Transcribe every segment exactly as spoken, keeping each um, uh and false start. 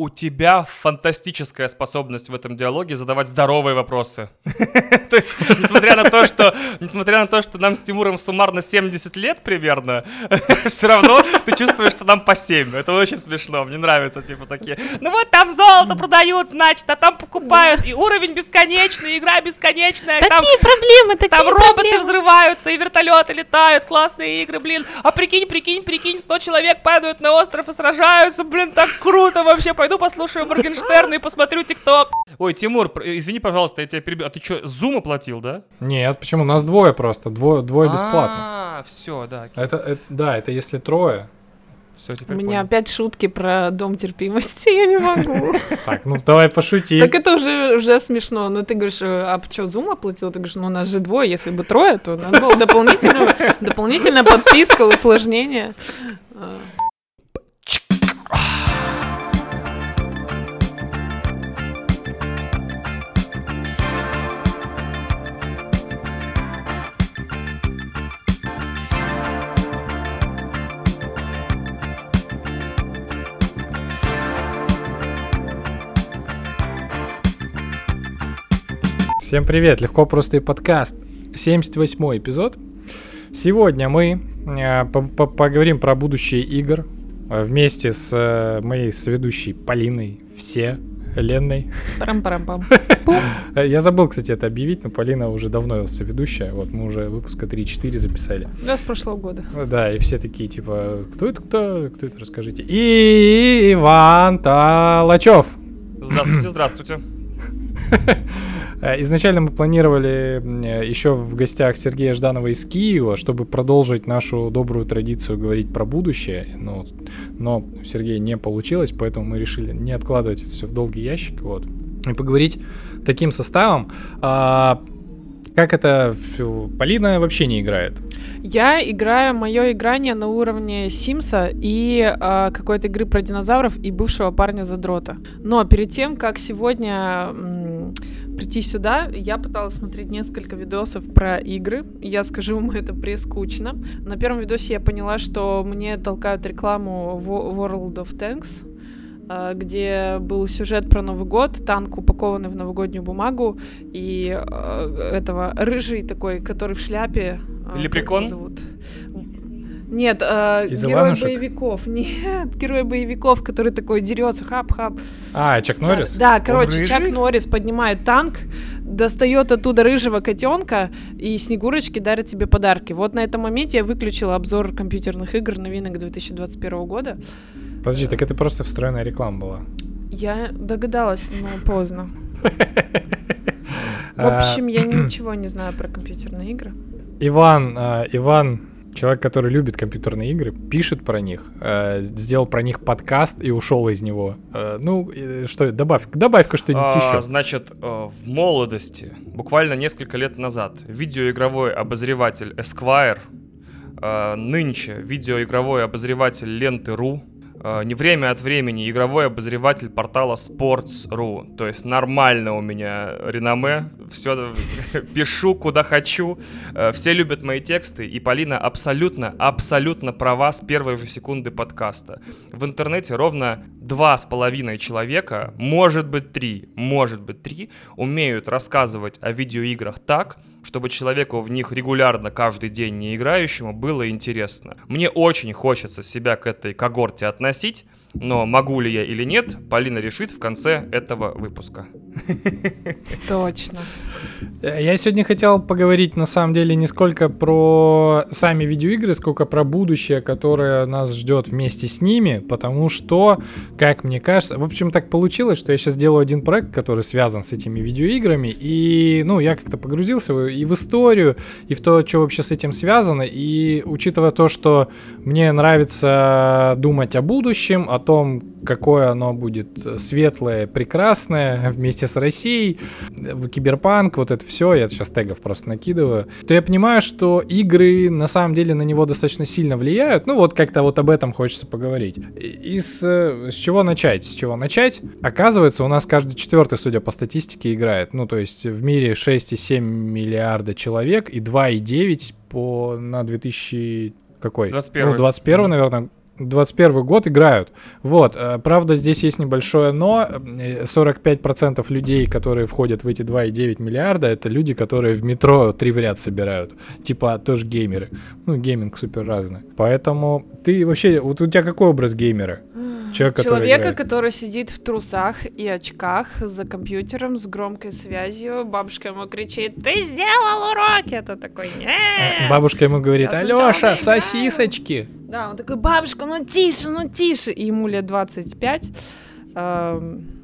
у тебя фантастическая способность в этом диалоге задавать здоровые вопросы. То есть, несмотря на то, что несмотря на то, что нам с Тимуром суммарно семьдесят лет примерно, все равно ты чувствуешь, что нам по семь. Это очень смешно, мне нравится, типа, такие. Ну вот там золото продают, значит, а там покупают, и уровень бесконечный, игра бесконечная. Такие проблемы, такие проблемы. Там роботы взрываются, и вертолеты летают, классные игры, блин. А прикинь, прикинь, прикинь, сто человек падают на остров и сражаются, блин, так круто вообще, пойду послушаю Моргенштерна и посмотрю ТикТок. Ой, Тимур, извини, пожалуйста, я тебя перебью. А ты что, Zoom оплатил, да? Нет, почему? Нас двое просто, двое, двое бесплатно. А, все, да. Это, это, да, это если трое. Все, теперь У меня понял. Опять шутки про дом терпимости, я не могу. Так, ну давай пошути. Так это уже уже смешно. Но ты говоришь, а что, Zoom оплатил? Ты говоришь, ну у нас же двое, если бы трое, то надо было дополнительную, дополнительная подписка, усложнение. Всем привет, легко просто и подкаст, семьдесят восьмой эпизод. Сегодня мы поговорим про будущее игр вместе с моей соведущей Полиной Вселенной. Парам-парам-пам. Я забыл, кстати, это объявить, но Полина уже давно соведущая, вот мы уже выпуска три-четыре записали. Да, с прошлого года. Да, и все такие, типа, кто это, кто, кто это, расскажите. И Иван Толочев. Здравствуйте, здравствуйте. Изначально мы планировали еще в гостях Сергея Жданова из Киева, чтобы продолжить нашу добрую традицию говорить про будущее, но, но Сергея не получилось, поэтому мы решили не откладывать это все в долгий ящик, вот, и поговорить таким составом. А, как это Полина вообще не играет? Я играю, мое играние на уровне Симса и э, какой-то игры про динозавров и бывшего парня-задрота. Но перед тем, как сегодня м- прийти сюда, я пыталась смотреть несколько видосов про игры. Я скажу вам, это прескучно. На первом видосе я поняла, что мне толкают рекламу World of Tanks, где был сюжет про Новый год, танк, упакованный в новогоднюю бумагу, и э, этого рыжий такой, который в шляпе... Э, Лепрекон? Зовут? Нет, э, герой Иванушек? Боевиков. Нет, герой боевиков, который такой дерется, хап-хап. А, Чак Норрис? Да, короче, Чак Норрис поднимает танк, достает оттуда рыжего котенка, и Снегурочки дарят тебе подарки. Вот на этом моменте я выключила обзор компьютерных игр, новинок две тысячи двадцать первого года. Подожди, так это просто встроенная реклама была. Я догадалась, но поздно. В общем, я ничего не знаю про компьютерные игры. Иван, Иван, человек, который любит компьютерные игры, пишет про них, сделал про них подкаст и ушел из него. Ну, что, добавь, добавь-ка что-нибудь еще. Значит, в молодости, буквально несколько лет назад, видеоигровой обозреватель Esquire, нынче видеоигровой обозреватель Ленты.ру, не время от времени игровой обозреватель портала Sports.ru. То есть нормально у меня реноме. Все пишу, куда хочу. Все любят мои тексты. И Полина абсолютно, абсолютно права с первой же секунды подкаста. В интернете ровно два с половиной человека, может быть три, может быть три, умеют рассказывать о видеоиграх так, чтобы человеку в них регулярно каждый день не играющему было интересно. Мне очень хочется себя к этой когорте относить, но могу ли я или нет, Полина решит в конце этого выпуска. Точно. Я сегодня хотел поговорить, на самом деле, не сколько про сами видеоигры, сколько про будущее, которое нас ждет вместе с ними, потому что, как мне кажется, в общем, так получилось, что я сейчас делаю один проект, который связан с этими видеоиграми, и, ну, я как-то погрузился и в историю, и в то, что вообще с этим связано, и учитывая то, что мне нравится думать о будущем, о том, какое оно будет светлое, прекрасное вместе с Россией, киберпанк, вот это все, я сейчас тегов просто накидываю, то я понимаю, что игры на самом деле на него достаточно сильно влияют, ну вот как-то вот об этом хочется поговорить. И с, с чего начать? С чего начать? Оказывается, у нас каждый четвертый, судя по статистике, играет, ну то есть в мире шесть целых семь десятых миллиарда человек и два целых девять десятых по на две тысячи... какой? двадцать первый. Ну, двадцать первый, наверное, двадцать первый год играют. Вот, правда, здесь есть небольшое но. сорок пять процентов людей, которые входят в эти два и девять миллиарда, это люди, которые в метро три в ряд собирают. Типа тоже геймеры. Ну, гейминг супер разный. Поэтому ты вообще... Вот у тебя какой образ геймера? Человек, который Человека, играет. Который сидит в трусах и очках за компьютером с громкой связью. Бабушка ему кричит: «Ты сделал уроки!» Это такой: «Нет!» Бабушка ему говорит: «Алёша, сосисочки!» Да, он такой: «Бабушка, ну тише, ну тише!» И ему лет двадцать пять. Эм...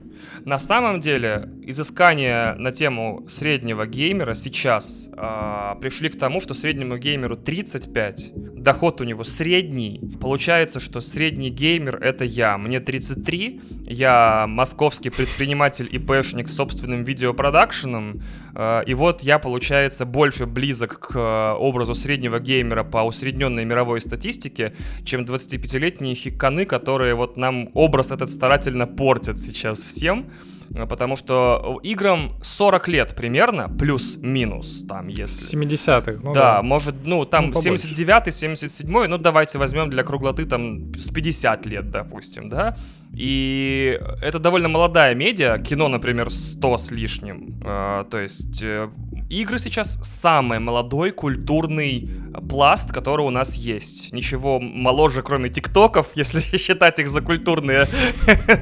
На самом деле, изыскания на тему среднего геймера сейчас э, пришли к тому, что среднему геймеру тридцать пять, доход у него средний. Получается, что средний геймер — это я. Мне тридцать три, я московский предприниматель ИПшник с собственным видеопродакшеном, э, и вот я, получается, больше близок к образу среднего геймера по усредненной мировой статистике, чем двадцатипятилетние хиканы, которые вот нам образ этот старательно портят сейчас всем. Потому что играм сорок лет примерно, плюс-минус, там, если... семидесятых, ну да. Да, может, ну, там ну, семьдесят девятый, семьдесят седьмой, ну, давайте возьмем для круглоты, там, с пятьдесят лет, допустим, да? И это довольно молодая медиа, кино, например, сто с лишним, э, то есть... Э, игры сейчас самый молодой культурный пласт, который у нас есть. Ничего моложе, кроме тиктоков, если считать их за культурные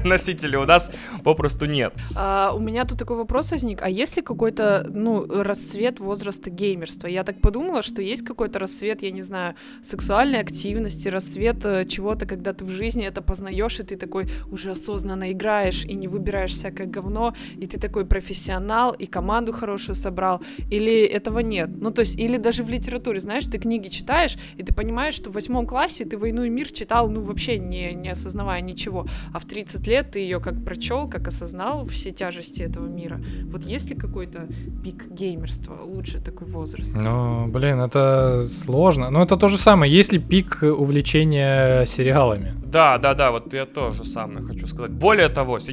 носители, у нас попросту нет. А, у меня тут такой вопрос возник. А есть ли какой-то, ну, расцвет возраста геймерства? Я так подумала, что есть какой-то расцвет, я не знаю, сексуальной активности, расцвет чего-то, когда ты в жизни это познаешь, и ты такой уже осознанно играешь, и не выбираешь всякое говно, и ты такой профессионал, и команду хорошую собрал. Или этого нет? Ну, то есть, или даже в литературе, знаешь, ты книги читаешь, и ты понимаешь, что в восьмом классе ты «Войну и мир» читал, ну, вообще не, не осознавая ничего, а в тридцать лет ты ее как прочел, как осознал все тяжести этого мира. Вот есть ли какой-то пик геймерства, лучше такой возраст? Ну, блин, это сложно. Но это то же самое, есть ли пик увлечения сериалами? Да, да, да, вот я то же самое хочу сказать. Более того, с-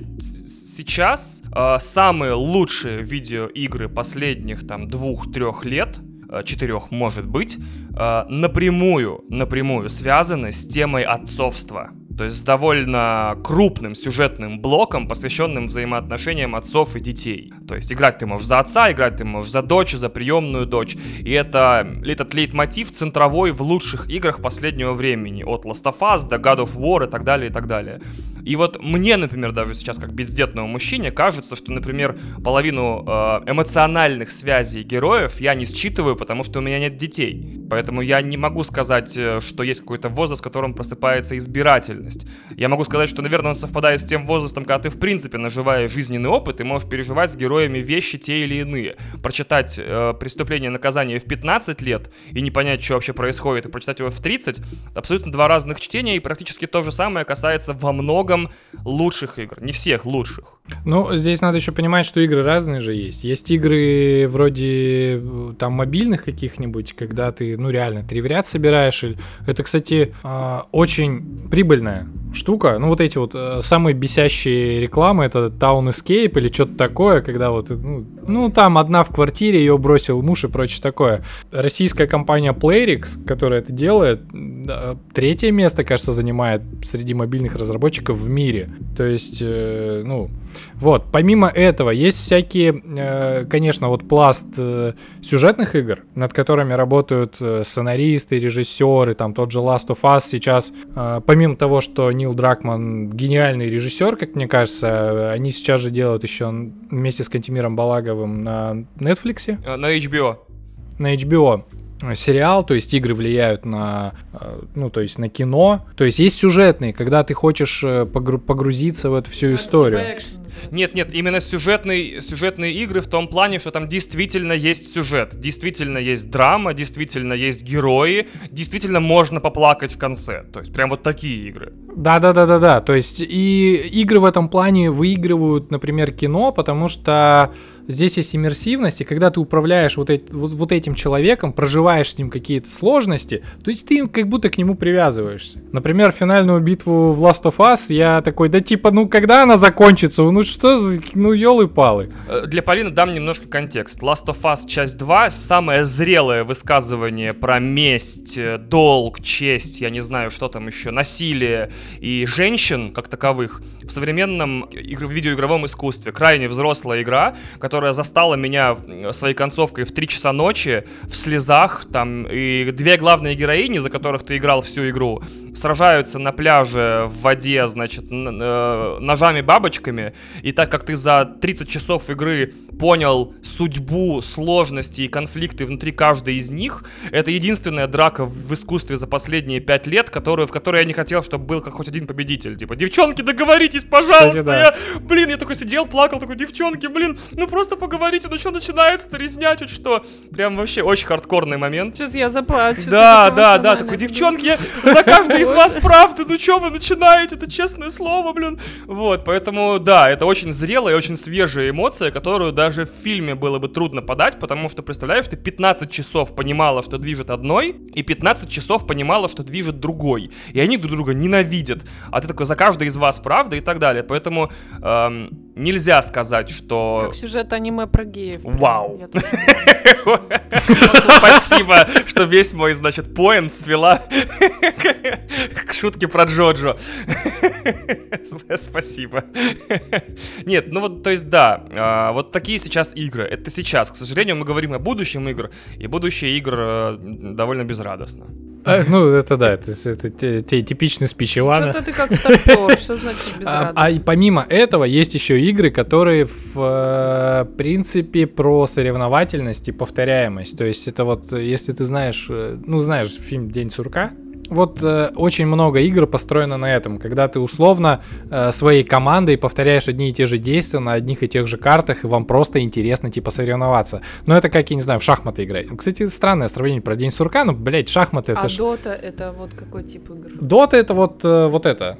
сейчас э, самые лучшие видеоигры последних там двух-трех лет, четырех, может быть, э, напрямую, напрямую связаны с темой отцовства. То есть с довольно крупным сюжетным блоком, посвященным взаимоотношениям отцов и детей. То есть играть ты можешь за отца, играть ты можешь за дочь, за приемную дочь. И это, этот лейтмотив центровой в лучших играх последнего времени. От Last of Us до God of War и так далее, и так далее. И вот мне, например, даже сейчас как бездетному мужчине кажется, что, например, половину эмоциональных связей героев я не считываю, потому что у меня нет детей. Поэтому я не могу сказать, что есть какой-то возраст, в котором просыпается избиратель. Я могу сказать, что, наверное, он совпадает с тем возрастом, когда ты, в принципе, наживаешь жизненный опыт и можешь переживать с героями вещи те или иные. Прочитать э, «Преступление и наказание» в пятнадцать лет и не понять, что вообще происходит, и прочитать его в тридцать — абсолютно два разных чтения, и практически то же самое касается во многом лучших игр. Не всех лучших. Ну, здесь надо еще понимать, что игры разные же есть. Есть игры вроде там мобильных каких-нибудь, когда ты, ну, реально три в ряд собираешь. Это, кстати, э, очень прибыльно штука. Ну, вот эти вот э, самые бесящие рекламы, это Town Escape или что-то такое, когда вот, ну, ну, там одна в квартире, ее бросил муж и прочее такое. Российская компания Playrix, которая это делает, третье место, кажется, занимает среди мобильных разработчиков в мире. То есть, э, ну, вот. Помимо этого, есть всякие, э, конечно, вот пласт э, сюжетных игр, над которыми работают сценаристы, режиссеры, там тот же Last of Us сейчас, э, помимо того, что Нил Дракман гениальный режиссер, как мне кажется, они сейчас же делают еще вместе с Кантемиром Балаговым на Netflix. На эйч би о. На эйч би о. Сериал, то есть игры влияют на, ну, то есть на кино. То есть есть сюжетные, когда ты хочешь погрузиться в эту всю историю. Нет, нет, именно сюжетный, сюжетные игры в том плане, что там действительно есть сюжет, действительно есть драма, действительно есть герои, действительно можно поплакать в конце. То есть прям вот такие игры. Да-да-да-да-да, то есть и игры в этом плане выигрывают, например, кино, потому что Здесь есть иммерсивность, и когда ты управляешь вот, эт, вот, вот этим человеком, проживаешь с ним какие-то сложности, то есть ты как будто к нему привязываешься. Например, финальную битву в Last of Us я такой, да типа, ну когда она закончится? Ну что за, ну елы-палы. Для Полины дам немножко контекст. Last of Us часть два, самое зрелое высказывание про месть, долг, честь, я не знаю, что там еще, насилие и женщин как таковых в современном видеоигровом искусстве. Крайне взрослая игра, которая застала меня своей концовкой в три часа ночи, в слезах, там, и две главные героини, за которых ты играл всю игру, сражаются на пляже в воде, значит, ножами-бабочками, и так как ты за тридцать часов игры понял судьбу, сложности и конфликты внутри каждой из них, это единственная драка в искусстве за последние пять лет, которую, в которой я не хотел, чтобы был хоть один победитель, типа, девчонки, договоритесь, пожалуйста, да. я, блин, я такой сидел, плакал, такой, девчонки, блин, ну просто поговорите, ну что начинается-то, резня, чуть что, прям вообще очень хардкорный момент. Сейчас я заплачу. Да, да, да, такой, девчонки, я за каждый из вас правда, ну что вы начинаете, это честное слово, блин. Вот, поэтому, да, это очень зрелая и очень свежая эмоция, которую даже в фильме было бы трудно подать, потому что, представляешь, ты пятнадцать часов понимала, что движет одной, и пятнадцать часов понимала, что движет другой, и они друг друга ненавидят, а ты такой, за каждый из вас правда и так далее, поэтому эм, нельзя сказать, что... Как сюжет аниме про геев. Вау. Спасибо, что весь мой, значит, поинт свела к шутке про Джоджо. Спасибо. Нет, ну вот, то есть, да, вот такие сейчас игры. Это сейчас. К сожалению, мы говорим о будущем игр, и будущее игр довольно безрадостно. А, ну, это да, это, это, это типичный спич Ивана. Что-то ты как стартер, что значит безрадостно? А, а и помимо этого есть еще игры, которые в принципе про соревновательность и повторяемость. То есть это вот, если ты знаешь, ну знаешь фильм «День сурка», вот э, очень много игр построено на этом, когда ты условно э, своей командой повторяешь одни и те же действия на одних и тех же картах, и вам просто интересно типа соревноваться. Но это как, я не знаю, в шахматы играть. Кстати, странное сравнение про День сурка, но, блядь, шахматы это... А Дота ж... это вот какой тип игр? Дота это вот, э, вот это.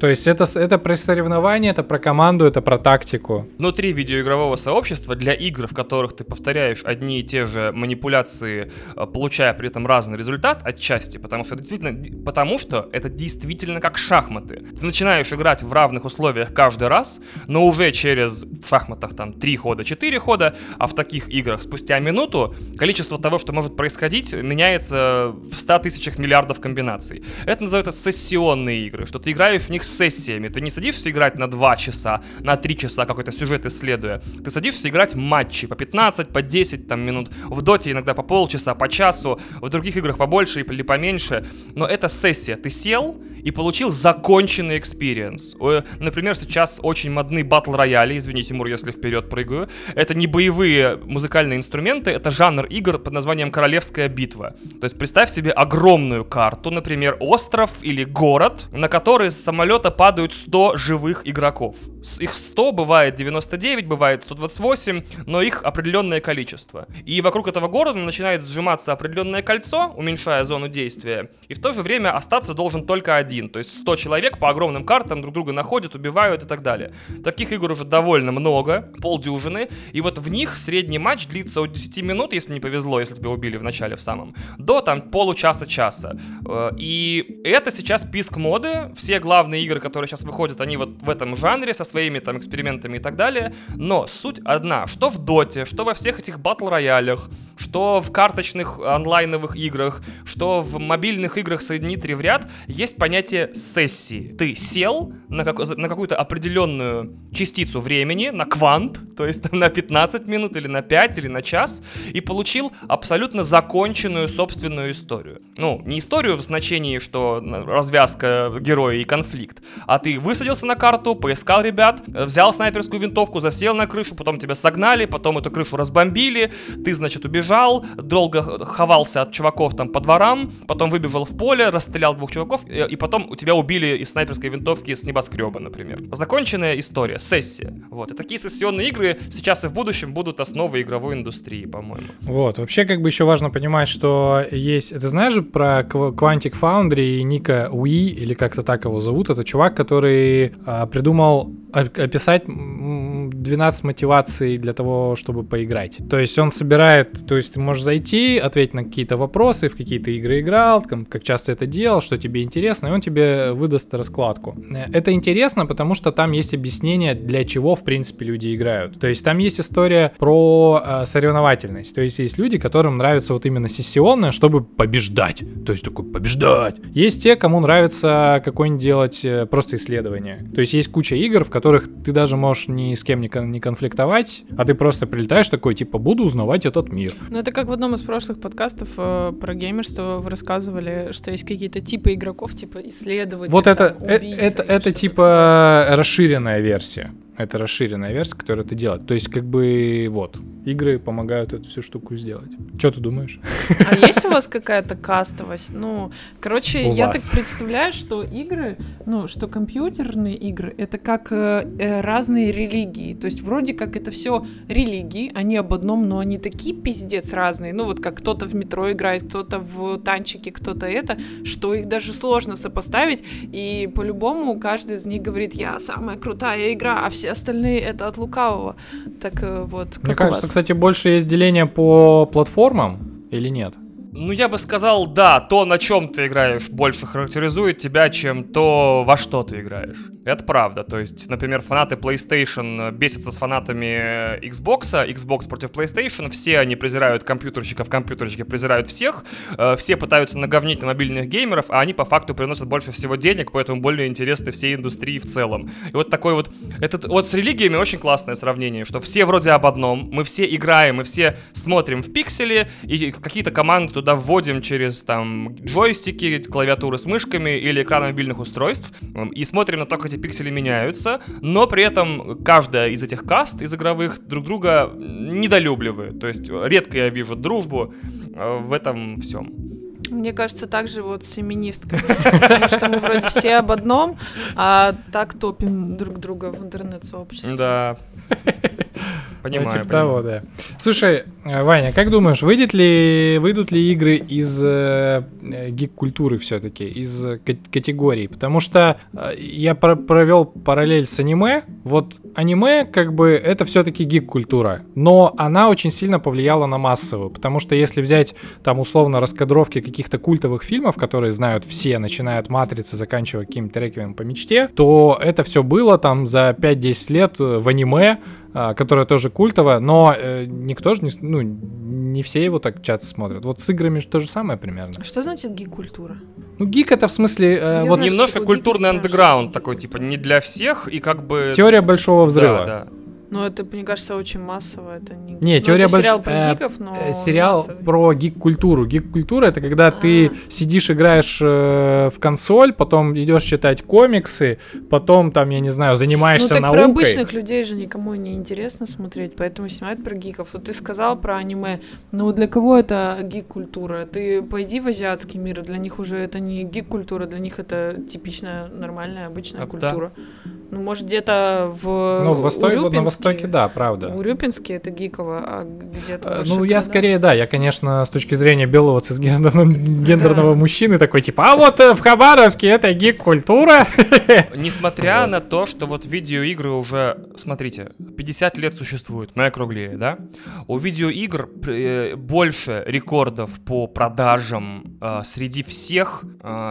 То есть это, это про соревнования, это про команду, это про тактику. Внутри видеоигрового сообщества для игр, в которых ты повторяешь одни и те же манипуляции, получая при этом разный результат отчасти, потому что это действительно, потому что это действительно как шахматы. Ты начинаешь играть в равных условиях каждый раз, но уже через в шахматах там три хода, четыре хода, а в таких играх спустя минуту количество того, что может происходить, меняется в ста тысячах миллиардов комбинаций. Это называется сессионные игры, что ты играешь в них сессиями. Ты не садишься играть на два часа, на три часа какой-то сюжет исследуя. Ты садишься играть матчи по пятнадцать, по десять там, минут. В доте иногда по полчаса, по часу. В других играх побольше или поменьше. Но это сессия. Ты сел и получил законченный экспириенс. Например, сейчас очень модны батл-рояли. Извини, Тимур, если вперед прыгаю. Это не боевые музыкальные инструменты. Это жанр игр под названием «Королевская битва». То есть представь себе огромную карту, например, остров или город, на который с самолета падают сто живых игроков. Их сто, бывает девяносто девять, бывает сто двадцать восемь, но их определенное количество. И вокруг этого города начинает сжиматься определенное кольцо, уменьшая зону действия, и в то же время остаться должен только один. То есть сто человек по огромным картам друг друга находят, убивают и так далее. Таких игр уже довольно много, полдюжины, и вот в них средний матч длится от десяти минут, если не повезло, если тебя убили в начале в самом, до там получаса-часа. И это сейчас писк моды, все главные игры, игры, которые сейчас выходят, они вот в этом жанре со своими там экспериментами и так далее, но суть одна, что в доте, что во всех этих батл-роялях, что в карточных онлайновых играх, что в мобильных играх «Соедини три в ряд», есть понятие сессии. Ты сел на, как, на какую-то определенную частицу времени, на квант, то есть там, на пятнадцать минут или на пять или на час, и получил абсолютно законченную собственную историю. Ну, не историю в значении, что развязка героя и конфликт, а ты высадился на карту, поискал ребят, взял снайперскую винтовку, засел на крышу, потом тебя согнали, потом эту крышу разбомбили, ты, значит, убежал, долго ховался от чуваков там по дворам, потом выбежал в поле, расстрелял двух чуваков, и потом тебя убили из снайперской винтовки с небоскреба, например. Законченная история, сессия. Вот, и такие сессионные игры сейчас и в будущем будут основой игровой индустрии, по-моему. Вот, вообще, как бы еще важно понимать, что есть... Ты знаешь же про Quantic Foundry и Ника Уи, или как-то так его зовут, это чувак, который а, придумал описать двенадцать мотиваций для того, чтобы поиграть. То есть он собирает, то есть ты можешь зайти, ответить на какие-то вопросы, в какие ты игры играл, там, как часто это делал, что тебе интересно, и он тебе выдаст раскладку. Это интересно, потому что там есть объяснение, для чего, в принципе, люди играют. То есть там есть история про э, соревновательность. То есть есть люди, которым нравится вот именно сессионное, чтобы побеждать. То есть такой побеждать. Есть те, кому нравится какое-нибудь делать э, просто исследование. То есть есть куча игр, в которых ты даже можешь ни с кем не, кон- не конфликтовать, а ты просто прилетаешь такой, типа, буду узнавать этот мир. Ну это как в одном из прошлых подкастов э, про геймерство вы рассказывали, что есть какие-то типы игроков, типа исследователь, вот это, там, убийца. Э- это, это типа расширенная версия. Это расширенная версия, которую ты делаешь. То есть, как бы, вот, игры помогают эту всю штуку сделать. Что ты думаешь? А есть у вас какая-то кастовость? Ну, короче, у я вас. Так представляю, что игры, ну, что компьютерные игры, это как э, разные религии. То есть, вроде как это все религии, они об одном, но они такие пиздец разные. Ну, вот как кто-то в метро играет, кто-то в танчики, кто-то это, что их даже сложно сопоставить. И по-любому каждый из них говорит, я самая крутая игра, а все остальные это от лукавого. Так вот, как мне кажется, у вас? Кстати, больше есть деление по платформам или нет? Ну, я бы сказал, да, то, на чем ты играешь, больше характеризует тебя, чем то, во что ты играешь. Это правда. То есть, например, фанаты PlayStation бесятся с фанатами Xbox, Xbox против PlayStation, все они презирают компьютерщиков, компьютерщики презирают всех, э, все пытаются наговнить на мобильных геймеров, а они по факту приносят больше всего денег, поэтому более интересны всей индустрии в целом. И вот такой вот... Этот, вот с религиями очень классное сравнение, что все вроде об одном, мы все играем, мы все смотрим в пиксели, и какие-то команды туда вводим через там джойстики, клавиатуры с мышками или экраны мобильных устройств и смотрим на то, как эти пиксели меняются, но при этом каждая из этих каст, из игровых, друг друга недолюбливает. То есть редко я вижу дружбу в этом всем. Мне кажется, так же вот с феминистками, потому что мы вроде все об одном, а так топим друг друга в интернет-сообществе. Да. Понимаю. Ну, типа того, да. Слушай, Ваня, как думаешь, выйдет ли, выйдут ли игры из э, гик-культуры все-таки, из э, категорий? Потому что э, я про- провел параллель с аниме. Вот аниме, как бы, это все-таки гик-культура, но она очень сильно повлияла на массовую, потому что если взять, там, условно, раскадровки каких-то культовых фильмов, которые знают все, начиная от «Матрицы», заканчивая каким-то «Реквием по мечте», то это все было, там, за пять-десять лет в аниме, которая тоже культовая, но э, никто же не, ну, не все его так часто смотрят. Вот с играми то же самое примерно. Что значит гик-культура? Ну, гик это в смысле... Э, вот знаю, немножко культурный андеграунд такой, типа, не для всех и как бы... Теория большого взрыва. Да, да. Ну, это, мне кажется, очень массово. Это не, не ну, теория это больш... сериал про гиков, но сериал массовый. Про гик-культуру. Гик-культура — это когда А-а-а. ты сидишь, играешь э, в консоль, потом идешь читать комиксы, потом, там, я не знаю, занимаешься ну, наукой. Ну, так про обычных людей же никому не интересно смотреть, поэтому снимают про гиков. Вот ты сказал про аниме, но для кого это гик-культура? Ты пойди в азиатский мир, для них уже это не гик-культура, для них это типичная, нормальная, обычная а, культура. Да. Ну, может, где-то в... Ну, в Востоке, на Востоке, да, правда. У Урюпинске это гиково, а где-то... А, ну, я скорее, да, я, конечно, с точки зрения белого цисгендерного гендерного мужчины такой, типа, а вот в Хабаровске это гик-культура. Несмотря на то, что вот видеоигры уже, смотрите, пятьдесят лет существуют, мы округлили, да? У видеоигр больше рекордов по продажам среди всех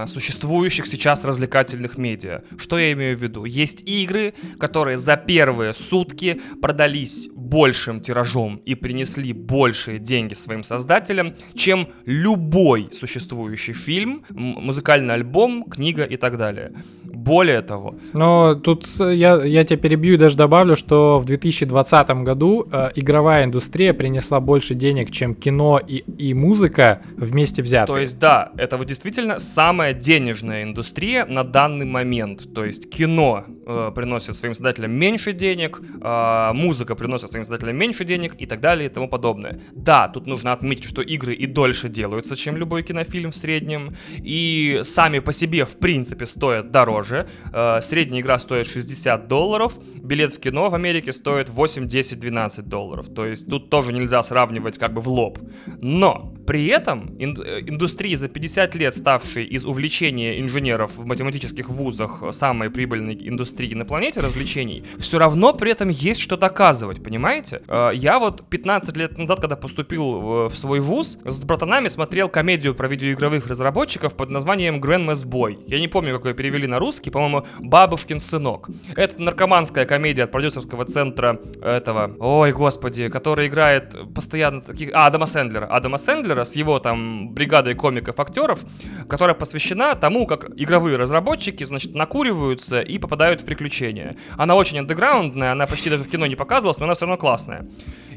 существующих сейчас развлекательных медиа. Что я имею в виду? Есть игры, которые за первые сутки продались большим тиражом и принесли большие деньги своим создателям, чем любой существующий фильм, музыкальный альбом, книга и так далее. Более того... Но тут я, я тебя перебью и даже добавлю, что в две тысячи двадцатом году э, игровая индустрия принесла больше денег, чем кино и, и музыка вместе взятые. То есть, да, это вот действительно самая денежная индустрия на данный момент. То есть кино э, приносит своим создателям меньше денег, э, музыка приносит своим создателям меньше денег и так далее и тому подобное. Да, тут нужно отметить, что игры и дольше делаются, чем любой кинофильм в среднем, и сами по себе, в принципе, стоят дороже. дороже. Средняя игра стоит шестьдесят долларов. Билет в кино в Америке стоит восемь, десять, двенадцать долларов. То есть тут тоже нельзя сравнивать как бы в лоб. Но при этом индустрии, за пятьдесят лет ставшей из увлечения инженеров в математических вузах самой прибыльной индустрии на планете развлечений, все равно при этом есть что доказывать, понимаете? Я вот пятнадцать лет назад, когда поступил в свой вуз, с братанами смотрел комедию про видеоигровых разработчиков под названием Grandma's Boy. Я не помню, как ее перевели на русский, по-моему, Бабушкин сынок. Это наркоманская комедия от продюсерского центра этого, ой, господи, который играет постоянно таких... А, Адама Сэндлера. Адама Сэндлера с его там бригадой комиков-актеров, которая посвящена тому, как игровые разработчики, значит, накуриваются и попадают в приключения. Она очень андеграундная, она почти даже в кино не показывалась, но она все равно классная.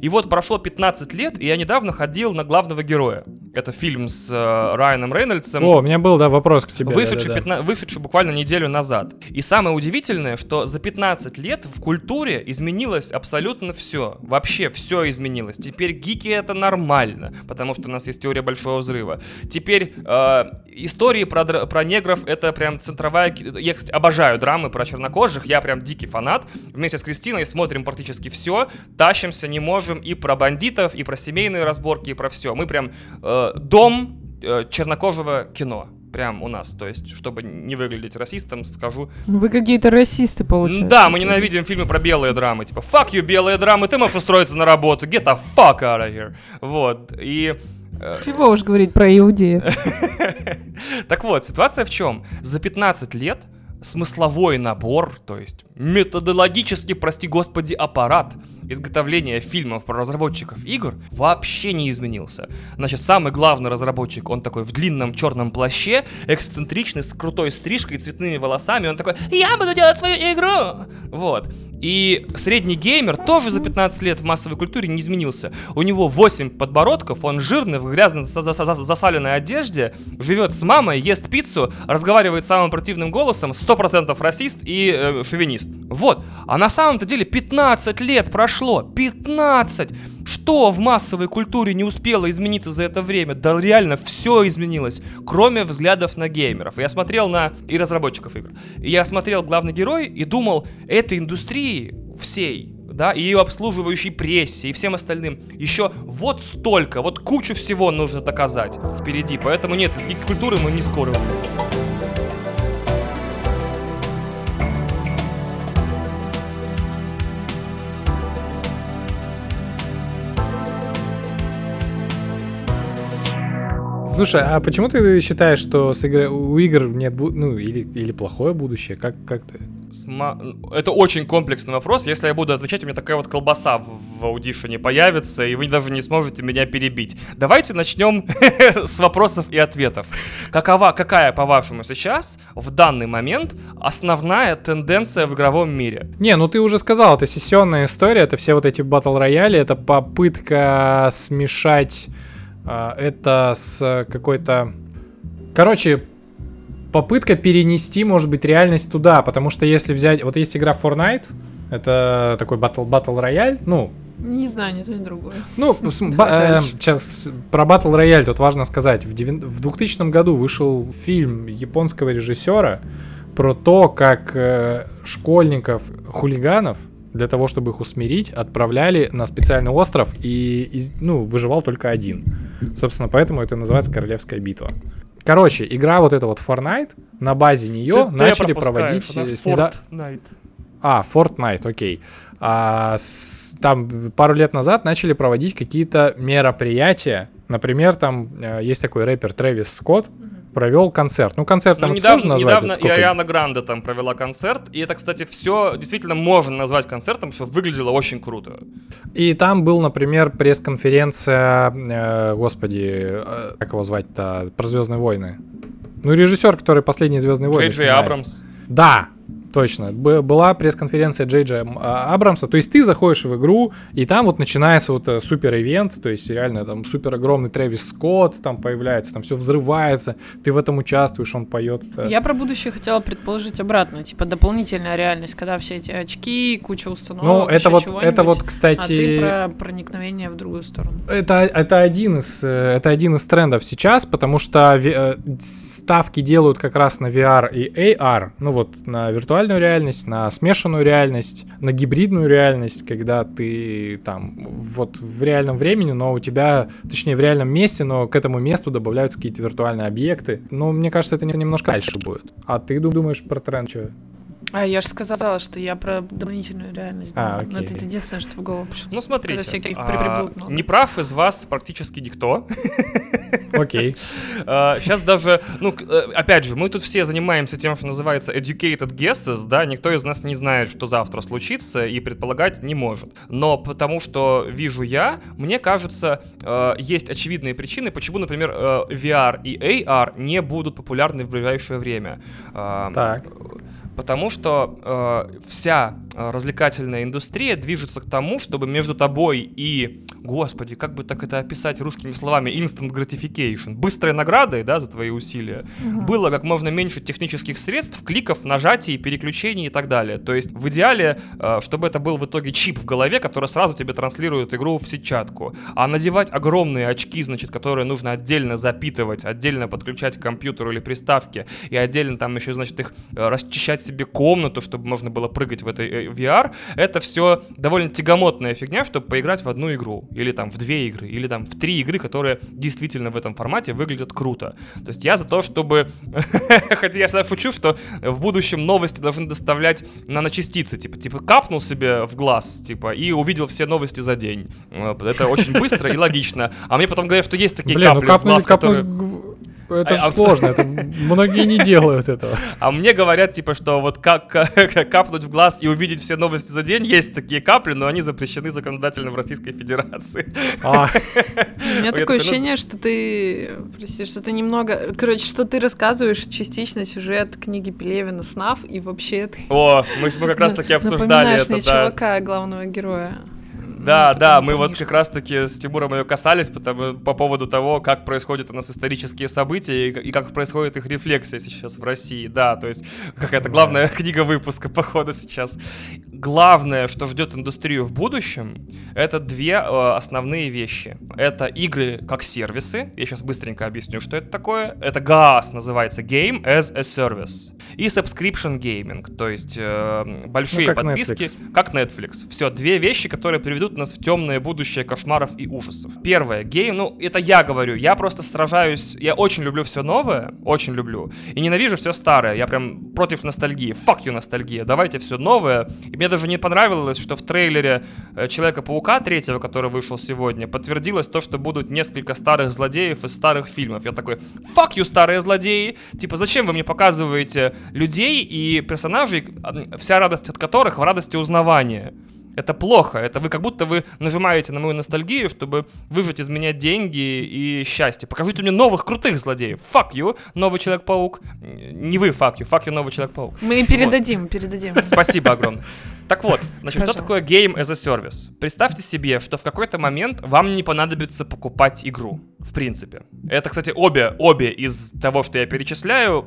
И вот прошло пятнадцать лет, и я недавно ходил на главного героя. Это фильм с э, Райаном Рейнольдсом. О, у меня был, да, вопрос к тебе. Вышедший, да, да, да. пятна- вышедший буквально неделю назад. И самое удивительное, что за пятнадцать лет в культуре изменилось абсолютно все. Вообще все изменилось. Теперь гики — это нормально, потому что у нас есть теория Большого Взрыва. Теперь э, истории про, про негров — это прям центровая... Я, кстати, обожаю драмы про чернокожих, я прям дикий фанат. Вместе с Кристиной смотрим практически все, тащимся, не можем, и про бандитов, и про семейные разборки, и про все. Мы прям... Э, дом э, чернокожего кино. Прям у нас, то есть, чтобы не выглядеть расистом, скажу... Вы какие-то расисты, получается. Да, мы ненавидим фильмы про белые драмы. Типа, fuck you, белые драмы, ты можешь устроиться на работу, get the fuck out of here. Вот, и... Чего уж говорить про иудеев. Так вот, ситуация в чем? За пятнадцать лет смысловой набор, то есть методологически, прости господи, аппарат изготовления фильмов про разработчиков игр вообще не изменился. Значит, самый главный разработчик, он такой в длинном черном плаще, эксцентричный, с крутой стрижкой и цветными волосами, он такой: «Я буду делать свою игру!» Вот. И средний геймер тоже за пятнадцать лет в массовой культуре не изменился. У него восемь подбородков, он жирный, в грязной засаленной одежде, живет с мамой, ест пиццу, разговаривает самым противным голосом, сто процентов расист и э, шовинист. Вот. А на самом-то деле пятнадцать лет прошло. пятнадцать! Что в массовой культуре не успело измениться за это время? Да реально все изменилось, кроме взглядов на геймеров. Я смотрел на... и разработчиков игр. Я смотрел «Главный герой» и думал, этой индустрии всей, да, и ее обслуживающей прессе, и всем остальным еще вот столько, вот кучу всего нужно доказать впереди. Поэтому нет, из гик-культуры мы не скоро выйдем. Слушай, а почему ты считаешь, что с игр... у игр нет, бу... ну, или, или плохое будущее? Как, как ты? Сма... Это очень комплексный вопрос. Если я буду отвечать, у меня такая вот колбаса в, в аудишене появится, и вы даже не сможете меня перебить. Давайте начнем с вопросов и ответов. Какова, какая, по-вашему, сейчас, в данный момент, основная тенденция в игровом мире? Не, ну ты уже сказал, это сессионная история, это все вот эти батл-рояли, это попытка смешать... Это с какой-то... Короче, попытка перенести, может быть, реальность туда. Потому что если взять... Вот есть игра Fortnite. Это такой батл, батл рояль. Ну... Не знаю, ни то, ни другое. Ну, сейчас про батл рояль тут важно сказать. В двухтысячном году вышел фильм японского режиссера про то, как школьников-хулиганов для того, чтобы их усмирить, отправляли на специальный остров, и, и ну, выживал только один. Собственно, поэтому это называется «Королевская битва». Короче, игра вот эта вот Fortnite, на базе нее ты, начали проводить... Fortnite. Неда... А, Fortnite, окей. А, с, там пару лет назад начали проводить какие-то мероприятия. Например, там есть такой рэпер Трэвис Скотт, провел концерт. Ну, концерт там ну, недавно, сложно назвать. Недавно и Ариана Гранде там провела концерт. И это, кстати, все действительно можно назвать концертом, что выглядело очень круто. И там был, например, пресс-конференция, э, господи, э, как его звать-то, про «Звездные войны». Ну, режиссер, который последние «Звездные войны» снимает. Джей Джей Абрамс. Да, Точно. Б- была пресс-конференция Джей Джей Абрамса. То есть ты заходишь в игру, и там вот начинается вот супер-ивент, то есть реально там супер-огромный Трэвис Скотт там появляется, там все взрывается, ты в этом участвуешь, он поет. Я про будущее хотела предположить обратно, типа дополнительная реальность, когда все эти очки, куча установок, ну, это вот, чего-нибудь. Это вот, кстати... А ты про проникновение в другую сторону. Это, это, один из, это один из трендов сейчас, потому что ви- ставки делают как раз на ви ар и эй ар, ну вот на виртуальную реальность, на смешанную реальность, на гибридную реальность, когда ты там вот в реальном времени, но у тебя, точнее в реальном месте, но к этому месту добавляются какие-то виртуальные объекты. Ну, мне кажется, это немножко дальше будет. А ты думаешь про тренд чего? А, я же сказала, что я про дополнительную реальность. А, окей. Но это единственное, что в голову пришло. Ну, смотрите, а, не прав из вас практически никто. Окей. Сейчас даже, ну, опять же, мы тут все занимаемся тем, что называется educated guesses, да, никто из нас не знает, что завтра случится, и предполагать не может. Но потому что вижу я, мне кажется, есть очевидные причины, почему, например, ви ар и эй ар не будут популярны в ближайшее время. Так. Потому что э, вся э, развлекательная индустрия движется к тому, чтобы между тобой и, господи, как бы так это описать русскими словами, instant gratification, быстрой наградой, да, за твои усилия, угу. было как можно меньше технических средств, кликов, нажатий, переключений и так далее. То есть в идеале, э, чтобы это был в итоге чип в голове, который сразу тебе транслирует игру в сетчатку. А надевать огромные очки, значит, которые нужно отдельно запитывать, отдельно подключать к компьютеру или приставке, и отдельно там еще, значит, их э, расчищать себе комнату, чтобы можно было прыгать в этой ви ар, это все довольно тягомотная фигня, чтобы поиграть в одну игру, или там в две игры, или там в три игры, которые действительно в этом формате выглядят круто. То есть я за то, чтобы... Хотя я всегда шучу, что в будущем новости должны доставлять наночастицы, типа, типа капнул себе в глаз, типа, и увидел все новости за день. Это очень быстро и логично. А мне потом говорят, что есть такие капли в глаз, которые... Это же сложно, это многие не делают этого. А мне говорят, типа, что вот как капнуть в глаз и увидеть все новости за день, есть такие капли, но они запрещены законодательно в Российской Федерации. У меня такое ощущение, что ты, прости, что ты немного, короче, что ты рассказываешь частично сюжет книги Пелевина «Снав», и вообще ты... О, мы как раз-таки обсуждали это, да. Напоминаешь мне чувака, главного героя. Да, ну, да, мы вот как раз-таки с Тимуром ее касались потому, по поводу того, как происходят у нас исторические события и, и как происходит их рефлексия сейчас в России, да, то есть какая-то главная книга выпуска, походу, сейчас. Главное, что ждет индустрию в будущем, это две э, основные вещи. Это игры как сервисы, я сейчас быстренько объясню, что это такое. Это джи эй эс называется, Game as a Service, и Subscription Gaming, то есть э, большие ну, как подписки, Netflix. Как Netflix. Все, две вещи, которые приведут нас в темное будущее кошмаров и ужасов. Первое, гейм, ну, это я говорю, я просто сражаюсь, я очень люблю все новое, очень люблю, и ненавижу все старое, я прям против ностальгии, fuck you ностальгия, давайте все новое, и мне даже не понравилось, что в трейлере Человека-паука третьего, который вышел сегодня, подтвердилось то, что будут несколько старых злодеев из старых фильмов, я такой, fuck you старые злодеи, типа, зачем вы мне показываете людей и персонажей, вся радость от которых в радости узнавания? Это плохо, это вы как будто вы нажимаете на мою ностальгию, чтобы выжать из меня деньги и счастье. Покажите мне новых крутых злодеев. Fuck you, новый Человек-паук. Не вы, fuck you, fuck you, новый Человек-паук. Мы передадим, вот. передадим. Спасибо огромное. Так вот, значит, Пожалуйста. Что такое Game as a Service? Представьте себе, что в какой-то момент вам не понадобится покупать игру, в принципе. Это, кстати, обе, обе из того, что я перечисляю,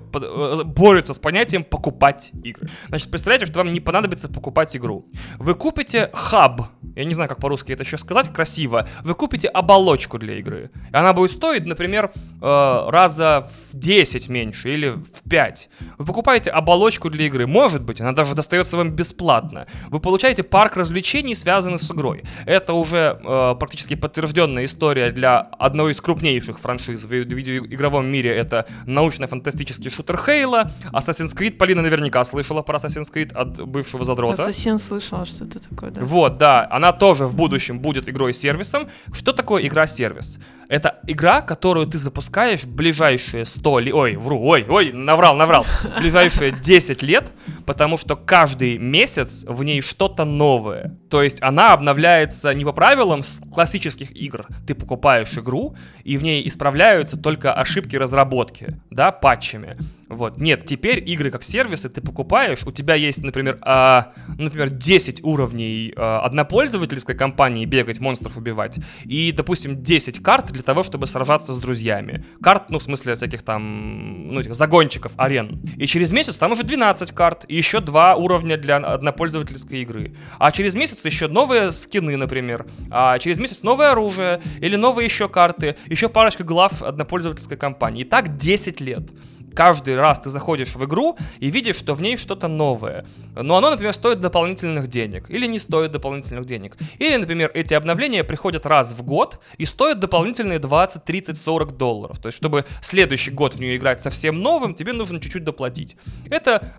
борются с понятием покупать игры. Значит, представляете, что вам не понадобится покупать игру. Вы купите хаб, я не знаю, как по-русски это еще сказать красиво, вы купите оболочку для игры. Она будет стоить, например, раза в десять меньше или в пять. Вы покупаете оболочку для игры, может быть, она даже достается вам бесплатно. Вы получаете парк развлечений, связанных с игрой. Это уже э, практически подтвержденная история для одной из крупнейших франшиз в видеоигровом мире. Это научно-фантастический шутер Halo, Assassin's Creed. Полина наверняка слышала про Assassin's Creed от бывшего задрота. Ассасин слышала, что это такое, да? Вот, да. Она тоже в будущем будет игрой-сервисом. Что такое игра-сервис? Это игра, которую ты запускаешь ближайшие сто лет... Ой, вру, ой, ой, наврал, наврал. Ближайшие десять лет, потому что каждый месяц в ней что-то новое. То есть она обновляется не по правилам классических игр. Ты покупаешь игру, и в ней исправляются только ошибки разработки, да, патчами. Вот. Нет, теперь игры как сервисы ты покупаешь, у тебя есть, например, э, например десять уровней э, однопользовательской кампании бегать, монстров убивать, и, допустим, десять карт для того, чтобы сражаться с друзьями. Карт, ну, в смысле, всяких там, ну, этих загончиков, арен. И через месяц там уже двенадцать карт, и еще два уровня для однопользовательской игры. А через месяц еще новые скины, например. А через месяц новое оружие, или новые еще карты, еще парочка глав однопользовательской кампании. И так десять лет. Каждый раз ты заходишь в игру и видишь, что в ней что-то новое. Но оно, например, стоит дополнительных денег. Или не стоит дополнительных денег. Или, например, эти обновления приходят раз в год и стоят дополнительные двадцать, тридцать, сорок долларов. То есть, чтобы следующий год в нее играть совсем новым, тебе нужно чуть-чуть доплатить. Это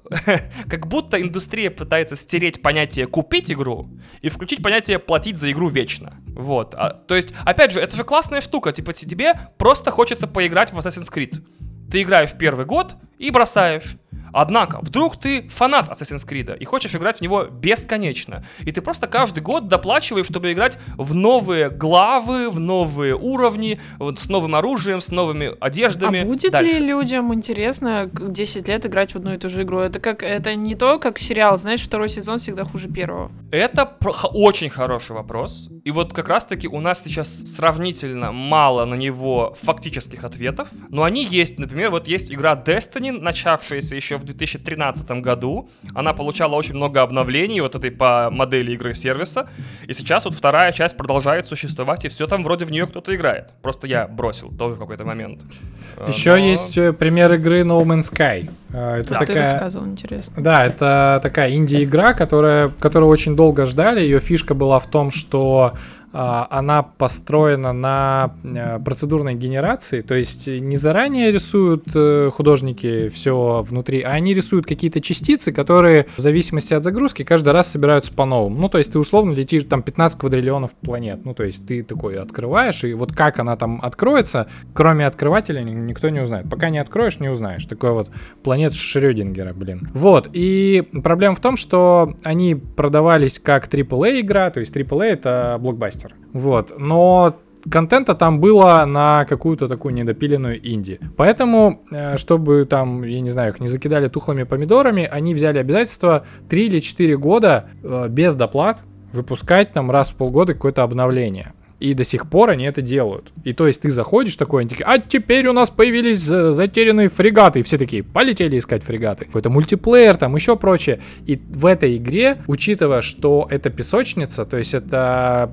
как будто индустрия пытается стереть понятие «купить игру» и включить понятие «платить за игру вечно». Вот. А, то есть, опять же, это же классная штука. Типа тебе просто хочется поиграть в Assassin's Creed. Ты играешь первый год и бросаешь. Однако, вдруг ты фанат Assassin's Creed и хочешь играть в него бесконечно. И ты просто каждый год доплачиваешь, чтобы играть в новые главы, в новые уровни, вот, с новым оружием, с новыми одеждами. А будет дальше ли людям интересно десять лет играть в одну и ту же игру? Это, как, это не то, как сериал, знаешь, второй сезон всегда хуже первого. Это про- очень хороший вопрос. И вот как раз-таки у нас сейчас сравнительно мало на него фактических ответов. Но они есть. Например, вот есть игра Destiny, начавшаяся еще в две тысячи тринадцатом году. Она получала очень много обновлений вот этой по модели игры-сервиса. И сейчас вот вторая часть продолжает существовать, и все там вроде в нее кто-то играет. Просто я бросил тоже в какой-то момент. Еще Но... есть пример игры No Man's Sky. Это да, такая... ты рассказывал, интересно. Да, это такая инди-игра, которая... которую очень долго ждали. Ее фишка была в том, что она построена на процедурной генерации, то есть не заранее рисуют художники все внутри, а они рисуют какие-то частицы, которые в зависимости от загрузки каждый раз собираются по-новому. Ну, то есть ты условно летишь там пятнадцать квадриллионов планет, ну, то есть ты такой открываешь, и вот как она там откроется, кроме открывателя никто не узнает. Пока не откроешь, не узнаешь. Такой вот планет Шрёдингера, блин. Вот, и проблема в том, что они продавались как триплэй игра, то есть триплэй это блокбастер. Вот, но контента там было на какую-то такую недопиленную инди. Поэтому, чтобы там, я не знаю, их не закидали тухлыми помидорами, они взяли обязательство три или четыре года без доплат выпускать там раз в полгода какое-то обновление. И до сих пор они это делают. И то есть ты заходишь такой, они такие: а теперь у нас появились затерянные фрегаты. И все такие, полетели искать фрегаты. Какой-то мультиплеер, там еще прочее. И в этой игре, учитывая, что это песочница, то есть это,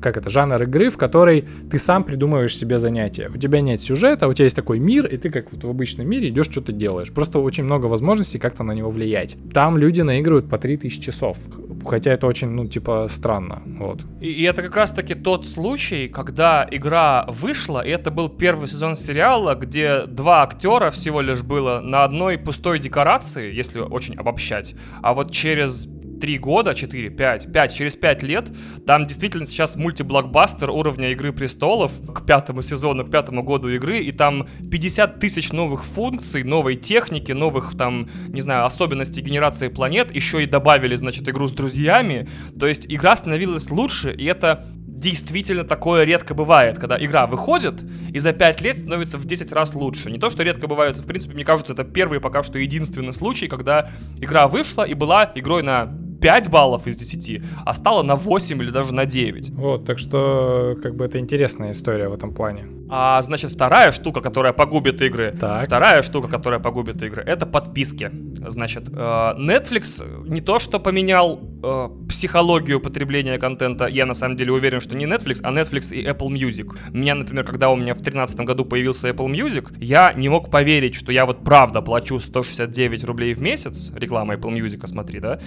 как это, жанр игры, в которой ты сам придумываешь себе занятия. У тебя нет сюжета, у тебя есть такой мир, и ты как вот в обычном мире идешь, что-то делаешь. Просто очень много возможностей как-то на него влиять. Там люди наигрывают по три тысячи часов. Хотя это очень, ну, типа, странно. Вот. И, и это как раз-таки тот случай, когда игра вышла, и это был первый сезон сериала, где два актера всего лишь было на одной пустой декорации, если очень обобщать. А вот через три года, четыре, пять, пять, через пять лет, там действительно сейчас мультиблокбастер уровня Игры Престолов к пятому сезону, к пятому году игры, и там пятьдесят тысяч новых функций, новой техники, новых там, не знаю, особенностей генерации планет, еще и добавили, значит, игру с друзьями, то есть игра становилась лучше, и это... Действительно, такое редко бывает, когда игра выходит и за пять лет становится в десять раз лучше. Не то, что редко бывает, в принципе, мне кажется, это первый пока что единственный случай, когда игра вышла и была игрой на пять баллов из десяти, а стала на восемь или даже на девять. Вот, так что, как бы, это интересная история в этом плане. А, значит, вторая штука, которая погубит игры, так. вторая штука, которая погубит игры, это подписки. Значит, Netflix не то, что поменял э, психологию потребления контента, я на самом деле уверен, что не Netflix, а Netflix и Apple Music. Меня, например, когда у меня в две тысячи тринадцатом году появился Apple Music, я не мог поверить, что я вот правда плачу сто шестьдесят девять рублей в месяц, реклама Apple Music, смотри, да?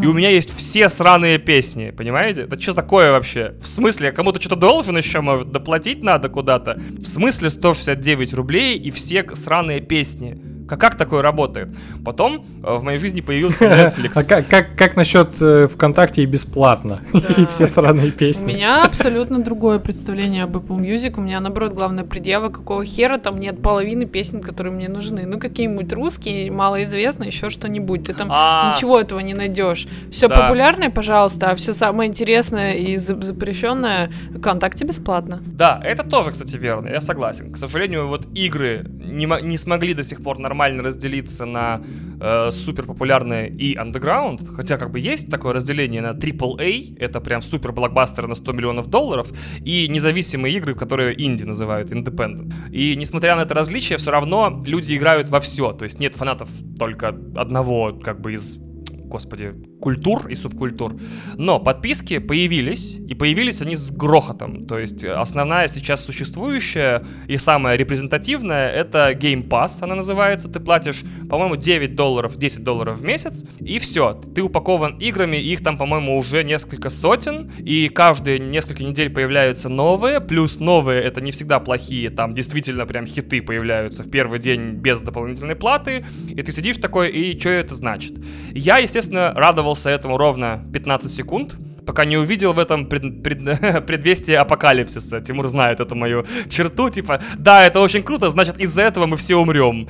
И у меня есть все сраные песни, понимаете? Это что такое вообще? В смысле, кому-то что-то должен еще, может, доплатить надо куда-то? В смысле сто шестьдесят девять рублей и все сраные песни? Как, как такое работает? Потом э, в моей жизни появился Netflix. А как, как, как насчет э, ВКонтакте и бесплатно? Да. И все сраные песни. У меня абсолютно другое представление об Apple Music. У меня, наоборот, главная предъява, какого хера там нет половины песен, которые мне нужны. Ну, какие-нибудь русские, малоизвестные, еще что-нибудь. Ты там а... ничего этого не найдешь. Все да. популярное, пожалуйста, а все самое интересное и запрещенное ВКонтакте бесплатно. Да, это тоже, кстати, верно. Я согласен. К сожалению, вот игры не, не смогли до сих пор нормально разделиться на э, суперпопулярные и андеграунд, хотя как бы есть такое разделение на трипл эй, это прям супер блокбастеры на сто миллионов долларов, и независимые игры, которые инди называют, independent. И несмотря на это различие, все равно люди играют во все, то есть нет фанатов только одного как бы из, господи, культур и субкультур. Но подписки появились, и появились они с грохотом. То есть основная сейчас существующая и самая репрезентативная — это Game Pass, она называется. Ты платишь, по-моему, девять долларов, десять долларов в месяц, и все. Ты упакован играми, их там, по-моему, уже несколько сотен, и каждые несколько недель появляются новые, плюс новые — это не всегда плохие, там действительно прям хиты появляются в первый день без дополнительной платы, и ты сидишь такой, и что это значит? Я, естественно, радовался этому ровно пятнадцать секунд, пока не увидел в этом пред, пред, предвестие апокалипсиса. Тимур знает эту мою черту, типа, да, это очень круто, значит, из-за этого мы все умрем.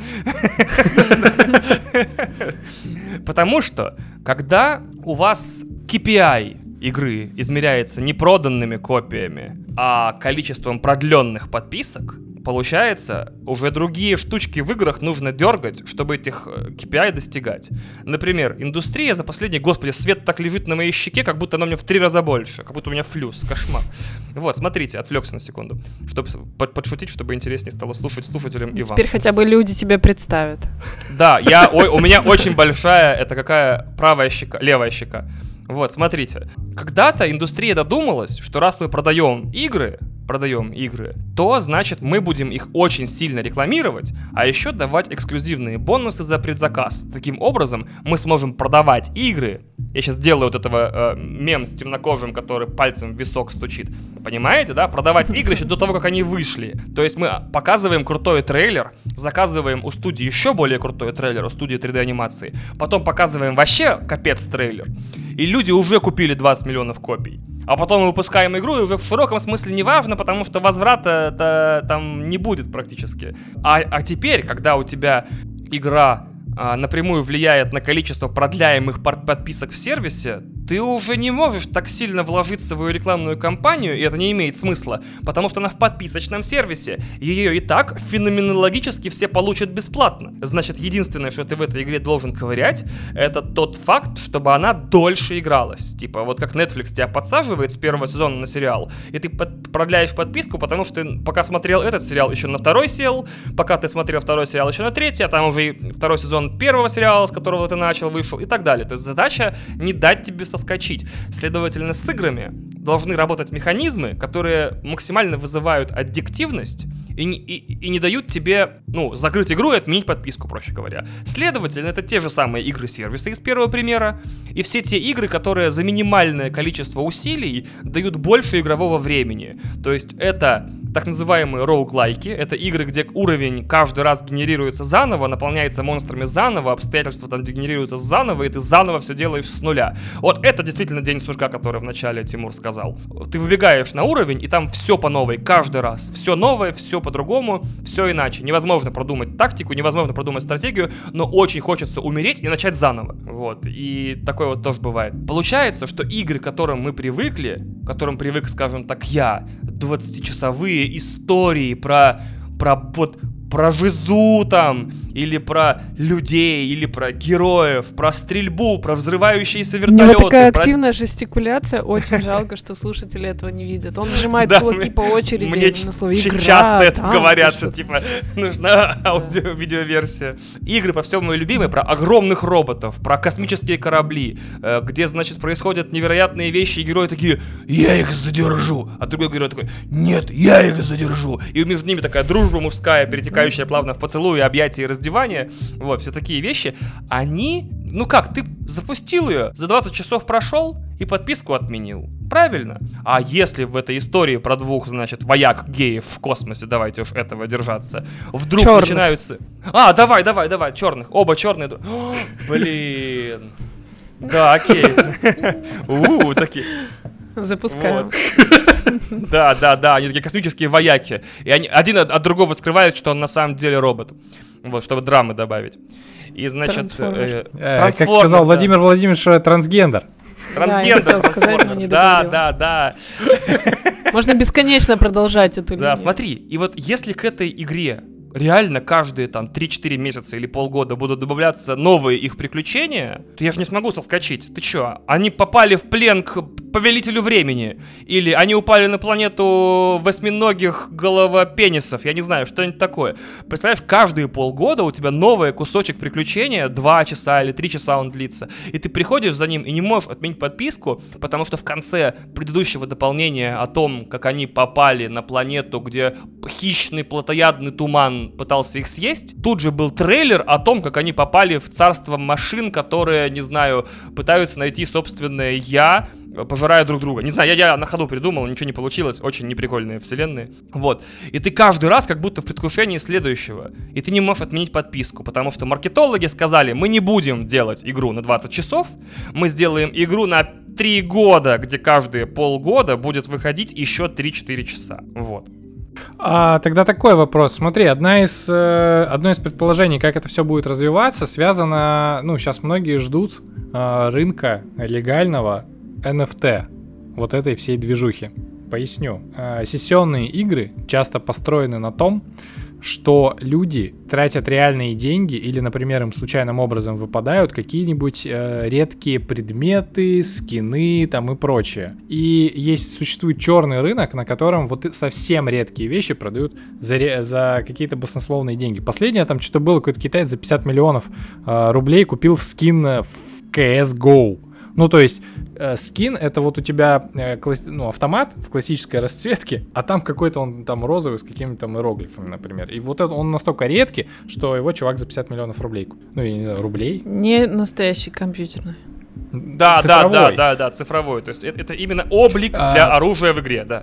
Потому что, когда у вас кей пи ай игры измеряется не проданными копиями, а количеством продленных подписок, получается, уже другие штучки в играх нужно дергать, чтобы этих кей пи ай достигать. Например, индустрия за последние... Господи, свет так лежит на моей щеке, как будто она у меня в три раза больше. Как будто у меня флюс. Кошмар. Вот, смотрите, отвлекся на секунду. Чтобы подшутить, чтобы интереснее стало слушать слушателям и вам. Теперь хотя бы люди тебя представят. Да, я, о, у меня очень большая... Это какая правая щека, левая щека. Вот, смотрите. Когда-то индустрия додумалась, что раз мы продаем игры... продаем игры, то, значит, мы будем их очень сильно рекламировать, а еще давать эксклюзивные бонусы за предзаказ. Таким образом, мы сможем продавать игры. Я сейчас делаю вот этого э, мем с темнокожим, который пальцем в висок стучит. Понимаете, да? Продавать игры еще до того, как они вышли. То есть мы показываем крутой трейлер, заказываем у студии еще более крутой трейлер, у студии три дэ-анимации, потом показываем вообще капец трейлер, и люди уже купили двадцать миллионов копий. А потом мы выпускаем игру, и уже в широком смысле не важно, потому что возврата там не будет практически. А, а теперь, когда у тебя игра а, напрямую влияет на количество продляемых подписок в сервисе, ты уже не можешь так сильно вложить в свою рекламную кампанию, и это не имеет смысла, потому что она в подписочном сервисе. Ее и так феноменологически все получат бесплатно. Значит, единственное, что ты в этой игре должен ковырять, это тот факт, чтобы она дольше игралась. Типа вот как Netflix тебя подсаживает с первого сезона на сериал, и ты под- продляешь подписку, потому что ты пока смотрел этот сериал, еще на второй сел, пока ты смотрел второй сериал, еще на третий, а там уже и второй сезон первого сериала, с которого ты начал, вышел и так далее. То есть задача не дать тебе состояние скачать. Следовательно, с играми должны работать механизмы, которые максимально вызывают аддиктивность и, и, и не дают тебе, ну, закрыть игру и отменить подписку, проще говоря. Следовательно, это те же самые игры-сервисы из первого примера, и все те игры, которые за минимальное количество усилий дают больше игрового времени. То есть это так называемые роуглайки, это игры, где уровень каждый раз генерируется заново, наполняется монстрами заново, обстоятельства там генерируются заново, и ты заново все делаешь с нуля. Вот это действительно день сурка, который в начале Тимур сказал. Ты выбегаешь на уровень, и там все по новой, каждый раз. Все новое, все по-другому, все иначе. Невозможно продумать тактику, невозможно продумать стратегию, но очень хочется умереть и начать заново. Вот, и такое вот тоже бывает. Получается, что игры, к которым мы привыкли, к которым привык, скажем так, я, двадцатичасовые истории про, про вот про жизу там, или про людей, или про героев, про стрельбу, про взрывающиеся вертолеты. У него такая про... активная жестикуляция, очень жалко, что слушатели этого не видят. Он сжимает кулаки по очереди на слове «игра». Мне часто это говорят, что типа нужна аудио-видеоверсия. Игры по всему мои любимые, про огромных роботов, про космические корабли, где, значит, происходят невероятные вещи, и герои такие «я их задержу», а другой герой такой «нет, я их задержу». И между ними такая дружба мужская, перетекает плавно в поцелуи, объятия и раздевание. Вот, все такие вещи. Они, ну как, ты запустил ее, за двадцать часов прошел и подписку отменил. Правильно. А если в этой истории про двух, значит, вояк-геев в космосе, давайте уж этого держаться, вдруг черных. Начинаются... А, давай, давай, давай, черных. Оба черные. О, блин. Да, окей. У, такие... Запускаем. Вот. Да, да, да, они такие космические вояки. И они один от, от другого скрывают, что он на самом деле робот. Вот, чтобы драмы добавить. И, значит... Э, э, как сказал да. Владимир Владимирович, трансгендер. Трансгендер, трансформер. Да, да, да. Можно бесконечно продолжать эту линию. Да, смотри, и вот если к этой игре реально каждые там три-четыре месяца или полгода будут добавляться новые их приключения, то я же не смогу соскочить. Ты чё, они попали в плен к повелителю времени? Или они упали на планету восьминогих головопенисов? Я не знаю, что-нибудь такое. Представляешь, каждые полгода у тебя новый кусочек приключения, два часа или три часа он длится, и ты приходишь за ним и не можешь отменить подписку, потому что в конце предыдущего дополнения о том, как они попали на планету, где хищный плотоядный туман пытался их съесть, тут же был трейлер о том, как они попали в царство машин, которые, не знаю, пытаются найти собственное «я», пожирая друг друга. Не знаю, я, я на ходу придумал, ничего не получилось. Очень неприкольные вселенные. Вот. И ты каждый раз как будто в предвкушении следующего. И ты не можешь отменить подписку, потому что маркетологи сказали, мы не будем делать игру на двадцать часов, мы сделаем игру на три года, где каждые полгода будет выходить еще три-четыре часа. Вот. А, тогда такой вопрос. Смотри, одна из, э, одно из предположений, как это все будет развиваться, связано... Ну, сейчас многие ждут э, рынка легального эн эф ти, вот этой всей движухи. Поясню. Э, сессионные игры часто построены на том, что люди тратят реальные деньги или, например, им случайным образом выпадают какие-нибудь э, редкие предметы, скины там и прочее. И есть, существует черный рынок, на котором вот совсем редкие вещи продают за, за какие-то баснословные деньги. Последнее там что-то было, какой-то китаец за пятьдесят миллионов э, рублей купил скин в си эс гоу. Ну, то есть, э, скин — это вот у тебя э, класс... ну, автомат в классической расцветке, а там какой-то он там розовый с какими-то там иероглифами, например. И вот это, он настолько редкий, что его чувак за пятьдесят миллионов рублей купил. Ну, я не знаю, рублей. Не настоящий компьютерный. Да, цифровой. да, да, да, да, цифровой. То есть, это, это именно облик а... для оружия в игре, да.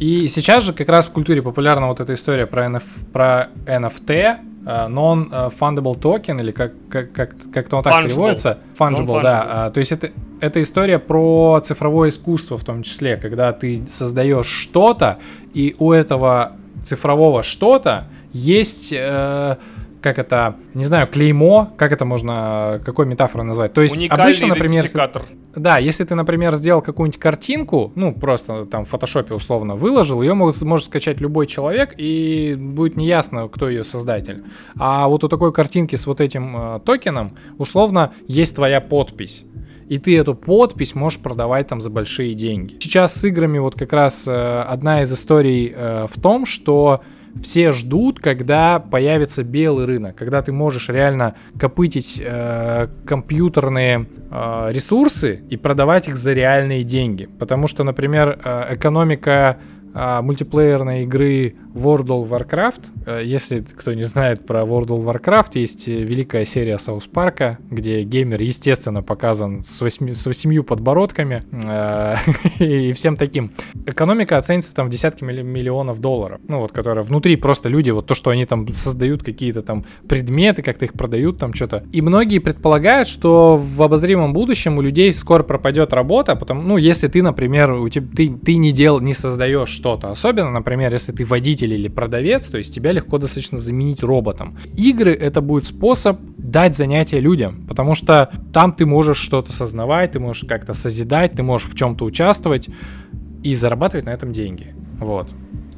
И сейчас же как раз в культуре популярна вот эта история про, эн эф... про эн эф ти, non-fungible token, или как, как, как, как-то он так fungible. переводится. Fungible, non-fungible. да. А, то есть это, это история про цифровое искусство в том числе, когда ты создаешь что-то, и у этого цифрового что-то есть... Э, как это, не знаю, клеймо, как это можно, какой метафорой назвать. То есть уникальный обычно, например, идентификатор. Да, если ты, например, сделал какую-нибудь картинку, ну, просто там в фотошопе условно выложил, ее может, может скачать любой человек, и будет неясно, кто ее создатель. А вот у такой картинки с вот этим э, токеном, условно, есть твоя подпись. И ты эту подпись можешь продавать там за большие деньги. Сейчас с играми вот как раз э, одна из историй э, в том, что все ждут, когда появится белый рынок, когда ты можешь реально копытить э, компьютерные э, ресурсы и продавать их за реальные деньги. Потому что, например, э, экономика э, мультиплеерной игры World of Warcraft, э, если кто не знает про World of Warcraft, есть великая серия Саус Парка, где геймер, естественно, показан с восьми, с восемью подбородками э, и всем таким. Экономика оценится там в десятки миллионов долларов. Ну вот, которые внутри просто люди, вот то, что они там создают какие-то там предметы, как-то их продают там что-то. И многие предполагают, что в обозримом будущем у людей скоро пропадет работа, потому, ну если ты, например, у тебя, ты, ты не, дел, не создаешь что-то. Особенно, например, если ты водитель или продавец, то есть тебя легко достаточно заменить роботом. Игры — это будет способ дать занятие людям, потому что там ты можешь что-то сознавать, ты можешь как-то созидать, ты можешь в чем-то участвовать и зарабатывать на этом деньги. Вот.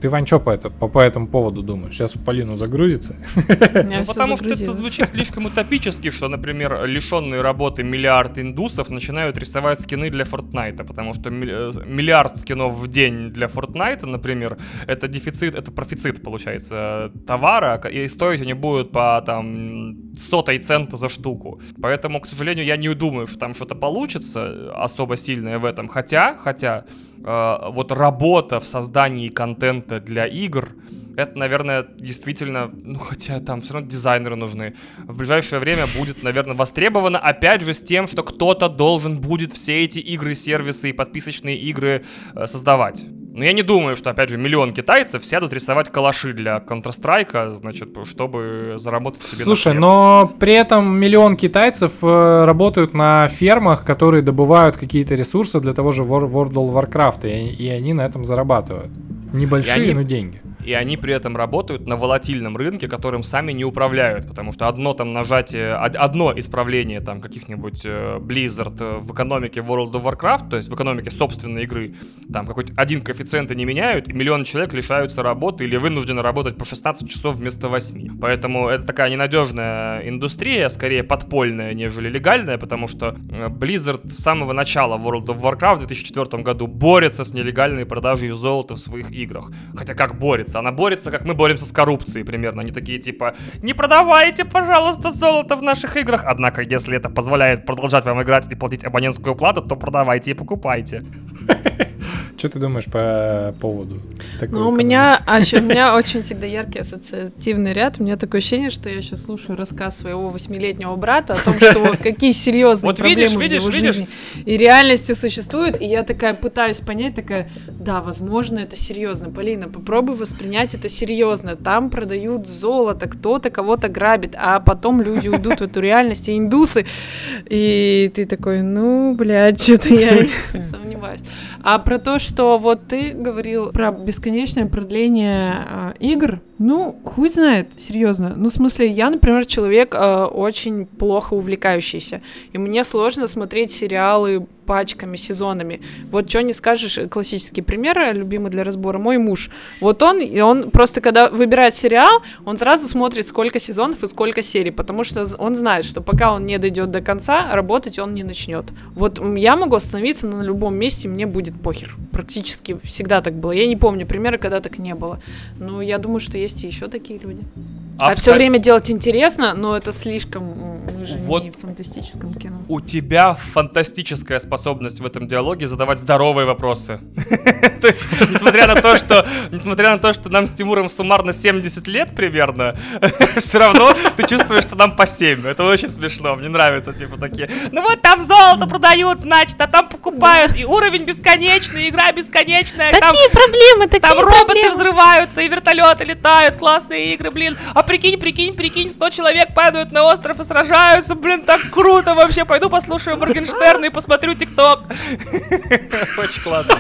Ты, Вань, что по, это, по, по этому поводу думаешь? Сейчас в Полину загрузится? Ну, потому что это звучит слишком утопически, что, например, лишенные работы миллиард индусов начинают рисовать скины для Фортнайта, потому что миллиард скинов в день для Фортнайта, например, это дефицит, это профицит, получается, товара, и стоить они будут по там сотой цента за штуку. Поэтому, к сожалению, я не думаю, что там что-то получится особо сильное в этом. Хотя, хотя... вот работа в создании контента для игр — Это, наверное, действительно, ну хотя там все равно дизайнеры нужны. В ближайшее время будет, наверное, востребовано, опять же, с тем, что кто-то должен будет все эти игры, сервисы и подписочные игры э, создавать. Но я не думаю, что, опять же, миллион китайцев сядут рисовать калаши для Counter-Strike, значит, чтобы заработать себе... Слушай, но при этом миллион китайцев э, работают на фермах, которые добывают какие-то ресурсы для того же World of Warcraft, и, и они на этом зарабатывают. Небольшие, они... но деньги. И они при этом работают на волатильном рынке, которым сами не управляют, потому что одно там нажатие, одно исправление там каких-нибудь Blizzard в экономике World of Warcraft, то есть в экономике собственной игры, там какой-то один коэффициент не меняют, и миллионы человек лишаются работы или вынуждены работать по шестнадцать часов вместо восьми. Поэтому это такая ненадежная индустрия, скорее подпольная, нежели легальная, потому что Blizzard с самого начала World of Warcraft в две тысячи четвёртом году борется с нелегальной продажей золота в своих играх. Хотя как борется? Она борется, как мы боремся с коррупцией примерно. Они такие типа: не продавайте, пожалуйста, золото в наших играх. Однако, если это позволяет продолжать вам играть и платить абонентскую плату, то продавайте и покупайте. Что ты думаешь по поводу такого? Ну, у меня, а еще, у меня очень всегда яркий ассоциативный ряд. У меня такое ощущение, что я еще слушаю рассказ своего восьмилетнего брата о том, что какие серьезные вот проблемы видишь, в видишь, его видишь. жизни и реальности существуют. И я такая пытаюсь понять, такая, да, возможно, это серьезно. Полина, попробуй воспринять это серьезно. Там продают золото, кто-то кого-то грабит, а потом люди уйдут в эту реальность, и индусы. И ты такой, ну, блядь, что-то я сомневаюсь. А про то, что что вот ты говорил про бесконечное продление э, игр, ну, хуй знает, серьезно. Ну, в смысле, я, например, человек э, очень плохо увлекающийся, и мне сложно смотреть сериалы пачками, сезонами. Вот что не скажешь, классический пример, любимый для разбора, мой муж. Вот он, и он просто, когда выбирает сериал, он сразу смотрит, сколько сезонов и сколько серий, потому что он знает, что пока он не дойдет до конца, работать он не начнет. Вот я могу остановиться на любом месте, мне будет похер. Практически всегда так было. Я не помню примера, когда так не было. Но я думаю, что есть и еще такие люди. Абсолют... А все время делать интересно, но это слишком... Мы же вот не в фантастическом кино. У тебя фантастическая способность в этом диалоге задавать здоровые вопросы. То есть, несмотря на то, что несмотря на то, что нам с Тимуром суммарно семьдесят лет примерно, все равно ты чувствуешь, что нам по семь. Это очень смешно, мне нравится, типа, такие. Ну вот там золото продают, значит, а там покупают, и уровень бесконечный, игра бесконечная. Такие проблемы, такие проблемы. Там роботы взрываются, и вертолеты летают, классные игры, блин. А прикинь, прикинь, прикинь, сто человек падают на остров и сражаются, блин, так круто вообще, пойду послушаю Моргенштерна и посмотрю ТикТок. Очень классно.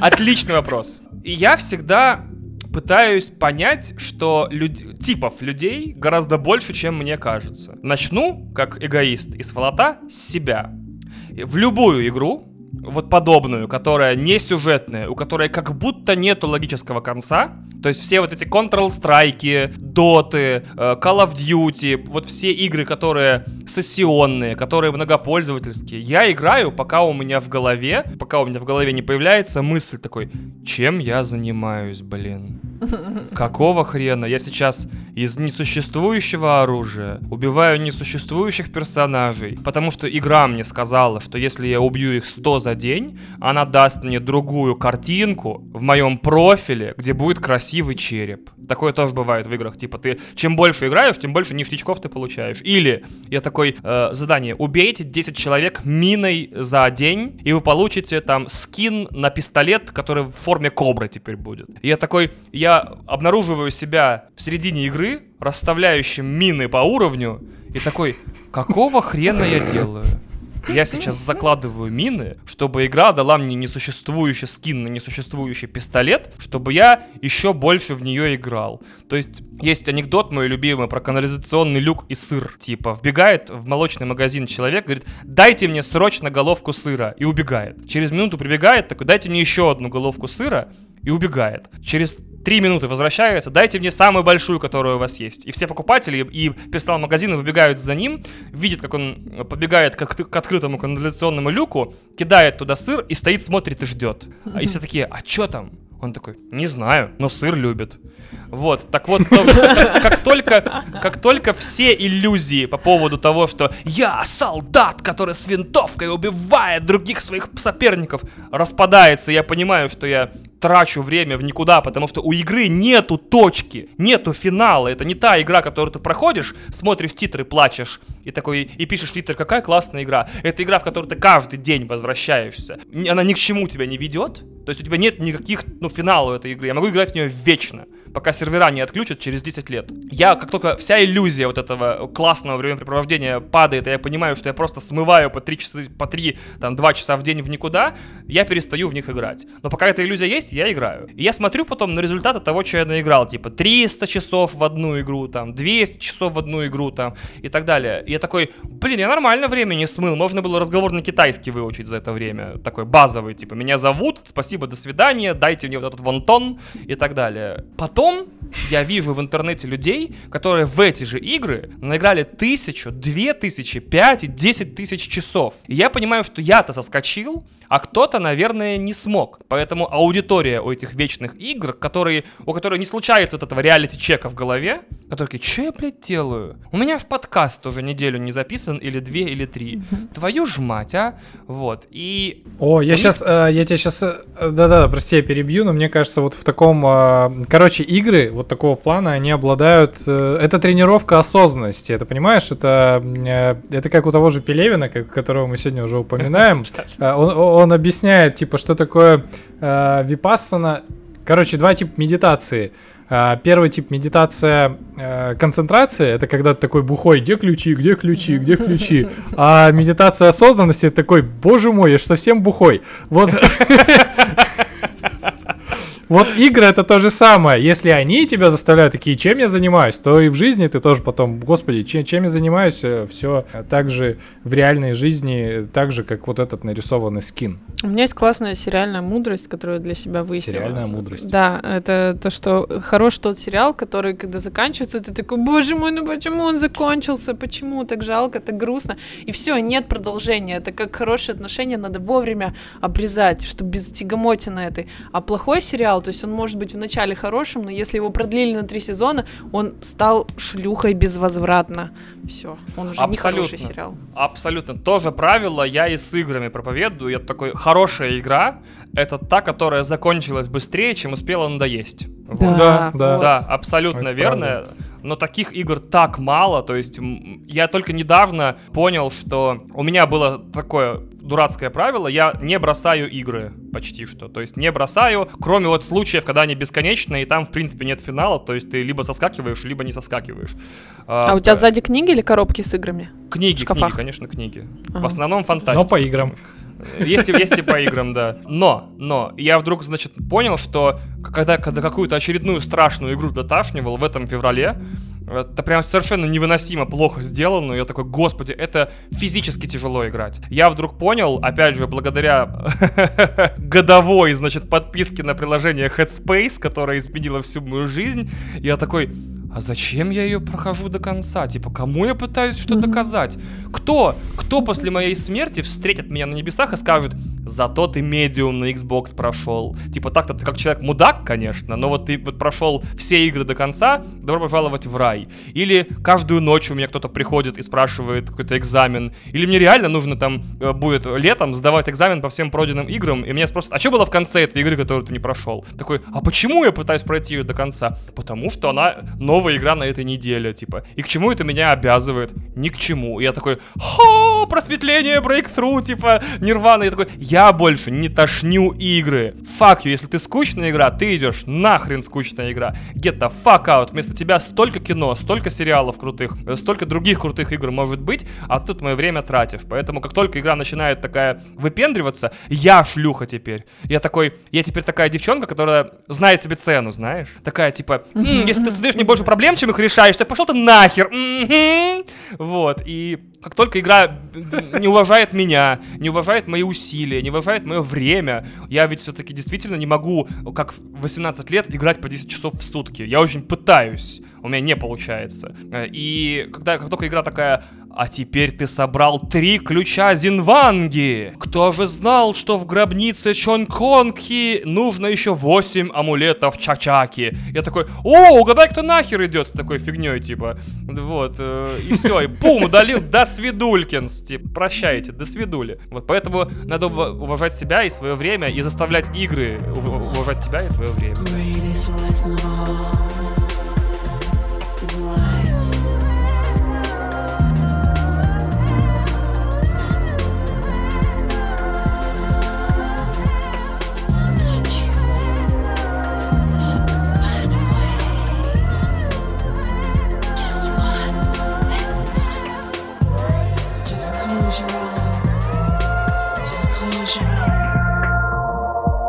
Отличный вопрос. И я всегда пытаюсь понять, что люд... типов людей гораздо больше, чем мне кажется. Начну, как эгоист и сволота, с себя. В любую игру, вот подобную, которая не сюжетная, у которой как будто нету логического конца, то есть все вот эти Counter-Strike, Dota, Call of Duty, вот все игры, которые сессионные, которые многопользовательские, я играю, пока у меня в голове, пока у меня в голове не появляется мысль такой: чем я занимаюсь, блин? Какого хрена? Я сейчас из несуществующего оружия убиваю несуществующих персонажей, потому что игра мне сказала, что если я убью их сто за день, она даст мне другую картинку в моем профиле, где будет красивый череп. Такое тоже бывает в играх, типа ты чем больше играешь, тем больше ништячков ты получаешь. Или я такой, э, задание: убейте десять человек миной за день, и вы получите там скин на пистолет, который в форме кобры теперь будет. И я такой, я обнаруживаю себя в середине игры, расставляющим мины по уровню, и такой: какого хрена я делаю? Я сейчас закладываю мины, чтобы игра дала мне несуществующий скин на несуществующий пистолет, чтобы я еще больше в нее играл. То есть есть анекдот мой любимый про канализационный люк и сыр. Типа вбегает в молочный магазин человек, говорит: дайте мне срочно головку сыра, и убегает. Через минуту прибегает, такой: дайте мне еще одну головку сыра, и убегает. Через три минуты возвращается: дайте мне самую большую, которая у вас есть. И все покупатели и персонал магазина выбегают за ним, видят, как он побегает к, к открытому канализационному люку, кидает туда сыр и стоит, смотрит и ждет. И все такие: а что там? Он такой: не знаю, но сыр любит. Вот, так вот, то, как, как, только, как только все иллюзии по поводу того, что я солдат, который с винтовкой убивает других своих соперников, распадается, я понимаю, что я трачу время в никуда, потому что у игры нету точки, нету финала. Это не та игра, которую ты проходишь, смотришь титры, плачешь и такой и пишешь в Твиттер, какая классная игра. Это игра, в которую ты каждый день возвращаешься. Она ни к чему тебя не ведет. То есть у тебя нет никаких, ну, финалов этой игры. Я могу играть в нее вечно, пока сервера не отключат через десять лет. Я, как только вся иллюзия вот этого классного времяпрепровождения падает, и я понимаю, что я просто смываю по три часа, по три, там, два часа в день в никуда, я перестаю в них играть. Но пока эта иллюзия есть, я играю. И я смотрю потом на результаты того, что я наиграл. Типа триста часов в одну игру, там, двести часов в одну игру, там, и так далее. И я такой, блин, я нормально время не смыл. Можно было разговор на китайский выучить за это время. Такой базовый, типа, меня зовут, спасибо, до свидания, дайте мне вот этот вонтон и так далее. Потом Потом я вижу в интернете людей, которые в эти же игры наиграли тысячу, две тысячи, пять и десять тысяч часов. И я понимаю, что я-то соскочил, а кто-то, наверное, не смог. Поэтому аудитория у этих вечных игр, которые, у которой не случается вот этого реалити-чека в голове, которые такие, что я, блядь, делаю? У меня аж подкаст уже неделю не записан, или две, или три. Твою ж мать, а? Вот, и... О, я сейчас, я тебя сейчас, да-да, прости, я перебью, но мне кажется, вот в таком, короче, игры вот такого плана, они обладают... Э, это тренировка осознанности, это, понимаешь? Это, э, это как у того же Пелевина, как, которого мы сегодня уже упоминаем. Э, он, он объясняет, типа, что такое э, випассана. Короче, два типа медитации. Э, первый тип медитация э, концентрация, это когда ты такой бухой, где ключи, где ключи, где ключи. А медитация осознанности, это такой, боже мой, я же совсем бухой. Вот... Вот игры это то же самое. Если они тебя заставляют такие, чем я занимаюсь, то и в жизни ты тоже потом, господи, чем, чем я занимаюсь, все так же в реальной жизни, так же, как вот этот нарисованный скин. У меня есть классная сериальная мудрость, которую я для себя выяснила. Сериальная мудрость. Да, это то, что хорош тот сериал, который, когда заканчивается, ты такой, боже мой, ну почему он закончился, почему так жалко, так грустно, и все, нет продолжения. Это как хорошие отношения надо вовремя обрезать, чтобы без тягомотины этой. А плохой сериал, то есть он может быть вначале хорошим, но если его продлили на три сезона, он стал шлюхой безвозвратно. Все, он уже не хороший сериал. Абсолютно. То же правило я и с играми проповедую. Я такой, хорошая игра — это та, которая закончилась быстрее, чем успела надоесть. Вот. Да, да, да. Вот. Да, абсолютно это верно. Правда. Но таких игр так мало, то есть я только недавно понял, что у меня было такое дурацкое правило, я не бросаю игры почти что, то есть не бросаю, кроме вот случаев, когда они бесконечные, и там в принципе нет финала, то есть ты либо соскакиваешь, либо не соскакиваешь. А, а у тебя сзади книги или коробки с играми? Книги, книги, конечно, книги. Ага. В основном фантастика. Но по играм. Есть, есть и по играм, да. Но, но, я вдруг, значит, понял, что когда, когда какую-то очередную страшную игру доташнивал в этом феврале, это прям совершенно невыносимо плохо сделано. Я такой, господи, это физически тяжело играть. Я вдруг понял, опять же, благодаря годовой, значит, подписке на приложение Headspace, которая изменила всю мою жизнь, я такой... А зачем я ее прохожу до конца? Типа, кому я пытаюсь что доказать? Кто? Кто после моей смерти встретит меня на небесах и скажет, зато ты медиум на Xbox прошел? Типа, так-то ты как человек-мудак, конечно, но вот ты вот прошел все игры до конца, добро пожаловать в рай. Или каждую ночь у меня кто-то приходит и спрашивает какой-то экзамен. Или мне реально нужно там будет летом сдавать экзамен по всем пройденным играм, и меня спросят, а что было в конце этой игры, которую ты не прошел? Такой, а почему я пытаюсь пройти ее до конца? Потому что она новая. Игра на этой неделе, типа. И к чему это меня обязывает? Ни к чему. И я такой, хо, просветление, брейктру, типа, нирвана. Я такой, я больше не тошню игры. Fuck you, если ты скучная игра, ты идешь нахрен скучная игра. Get the fuck out. Вместо тебя столько кино, столько сериалов крутых, столько других крутых игр может быть, а ты тут мое время тратишь. Поэтому как только игра начинает такая выпендриваться, я шлюха теперь. Я такой, я теперь такая девчонка, которая знает себе цену, знаешь? Такая, типа, м-м, если ты сидишь не больше проблем, чем их решаешь, ты пошел ты нахер. Mm-hmm. Вот, и как только игра не уважает меня, не уважает мои усилия, не уважает мое время, я ведь все-таки действительно не могу, как в восемнадцать лет, играть по десять часов в сутки. Я очень пытаюсь, у меня не получается. И когда, как только игра такая А теперь ты собрал три ключа Зинванги! Кто же знал, что в гробнице Чонконки нужно еще восемь амулетов Чачаки? Я такой, о, угадай, кто нахер идет с такой фигней, типа. Вот, э, и все, и бум, удалил, до свидулькинс, типа, прощайте, до свидули. Вот, поэтому надо уважать себя и свое время, и заставлять игры уважать тебя и твое время.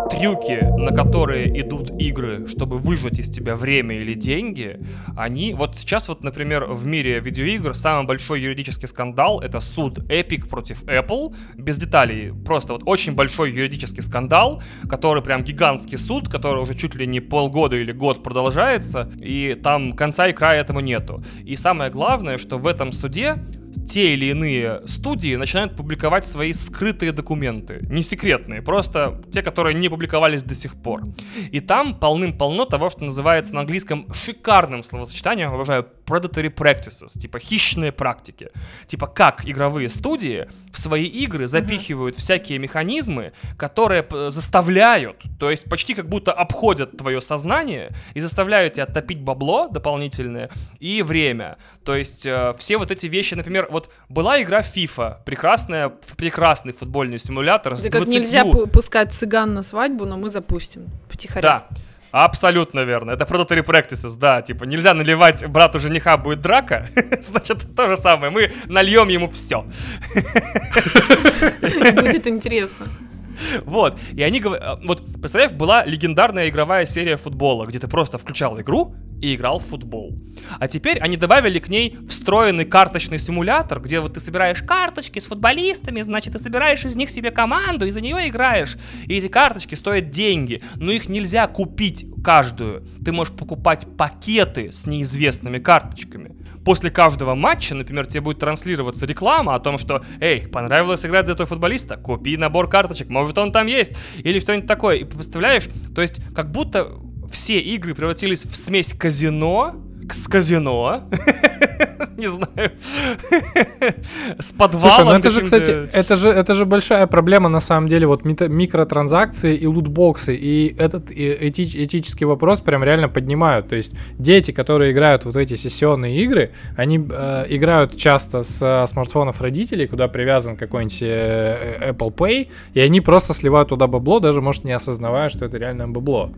Трюки, на которые идут игры, чтобы выжать из тебя время или деньги, они... Вот сейчас, вот, например, в мире видеоигр самый большой юридический скандал — это суд Epic против Apple, без деталей, просто вот очень большой юридический скандал, который прям гигантский суд, который уже чуть ли не полгода или год продолжается, и там конца и края этому нету. И самое главное, что в этом суде те или иные студии начинают публиковать свои скрытые документы. Не секретные, просто те, которые не публиковались до сих пор. И там полным-полно того, что называется на английском шикарным словосочетанием, обожаю, predatory practices, типа хищные практики. Типа как игровые студии в свои игры запихивают uh-huh. всякие механизмы, которые заставляют, то есть почти как будто обходят твое сознание и заставляют тебя топить бабло дополнительное и время. То есть э, все вот эти вещи, например, вот была игра FIFA, прекрасная, прекрасный футбольный симулятор. Это как двадцатью... нельзя пускать цыган на свадьбу, но мы запустим потихоньку. Да, абсолютно верно. Это predatory practices, да, типа нельзя наливать брату жениха будет драка, значит то же самое, мы нальем ему все. Будет интересно. Вот, и они говорят, вот, представляешь, была легендарная игровая серия футбола, где ты просто включал игру и играл в футбол. А теперь они добавили к ней встроенный карточный симулятор, где вот ты собираешь карточки с футболистами, значит, ты собираешь из них себе команду и за нее играешь. И эти карточки стоят деньги, но их нельзя купить каждую. Ты можешь покупать пакеты с неизвестными карточками. После каждого матча, например, тебе будет транслироваться реклама о том, что «Эй, понравилось играть за этого футболиста? Купи набор карточек, может он там есть!» Или что-нибудь такое. И представляешь, то есть как будто все игры превратились в смесь казино, с казино, не знаю, с подвалом. Слушай, ну это же, кстати, это же, это же большая проблема на самом деле, вот микротранзакции и лутбоксы, и этот и эти, этический вопрос прям реально поднимают, то есть дети, которые играют вот в эти сессионные игры, они э, играют часто с э, смартфонов родителей, куда привязан какой-нибудь э, Apple Pay, и они просто сливают туда бабло, даже, может, не осознавая, что это реально бабло.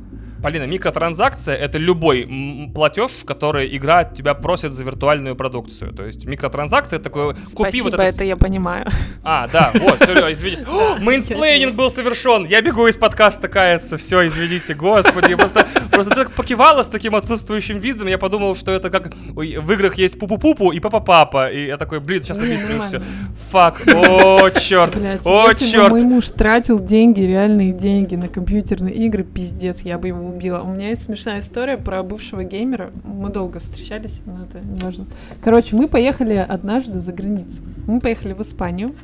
Полина, микротранзакция — это любой платеж, который игра от тебя просит за виртуальную продукцию. То есть микротранзакция — это такое... Спасибо, купи вот это... это я понимаю. А, да, вот, все, извини. Мейнсплейнинг был совершен, я бегу из подкаста каяться, все, извините, господи. Просто ты так покивала с таким отсутствующим видом, я подумал, что это как в играх есть пупу-пупу и папа-папа. И я такой, блин, сейчас объясню все. Фак, о, черт, о, черт. Мой муж тратил деньги, реальные деньги на компьютерные игры, пиздец, я бы его убила. У меня есть смешная история про бывшего геймера. Мы долго встречались, но это не важно. Короче, мы поехали однажды за границу. Мы поехали в Испанию,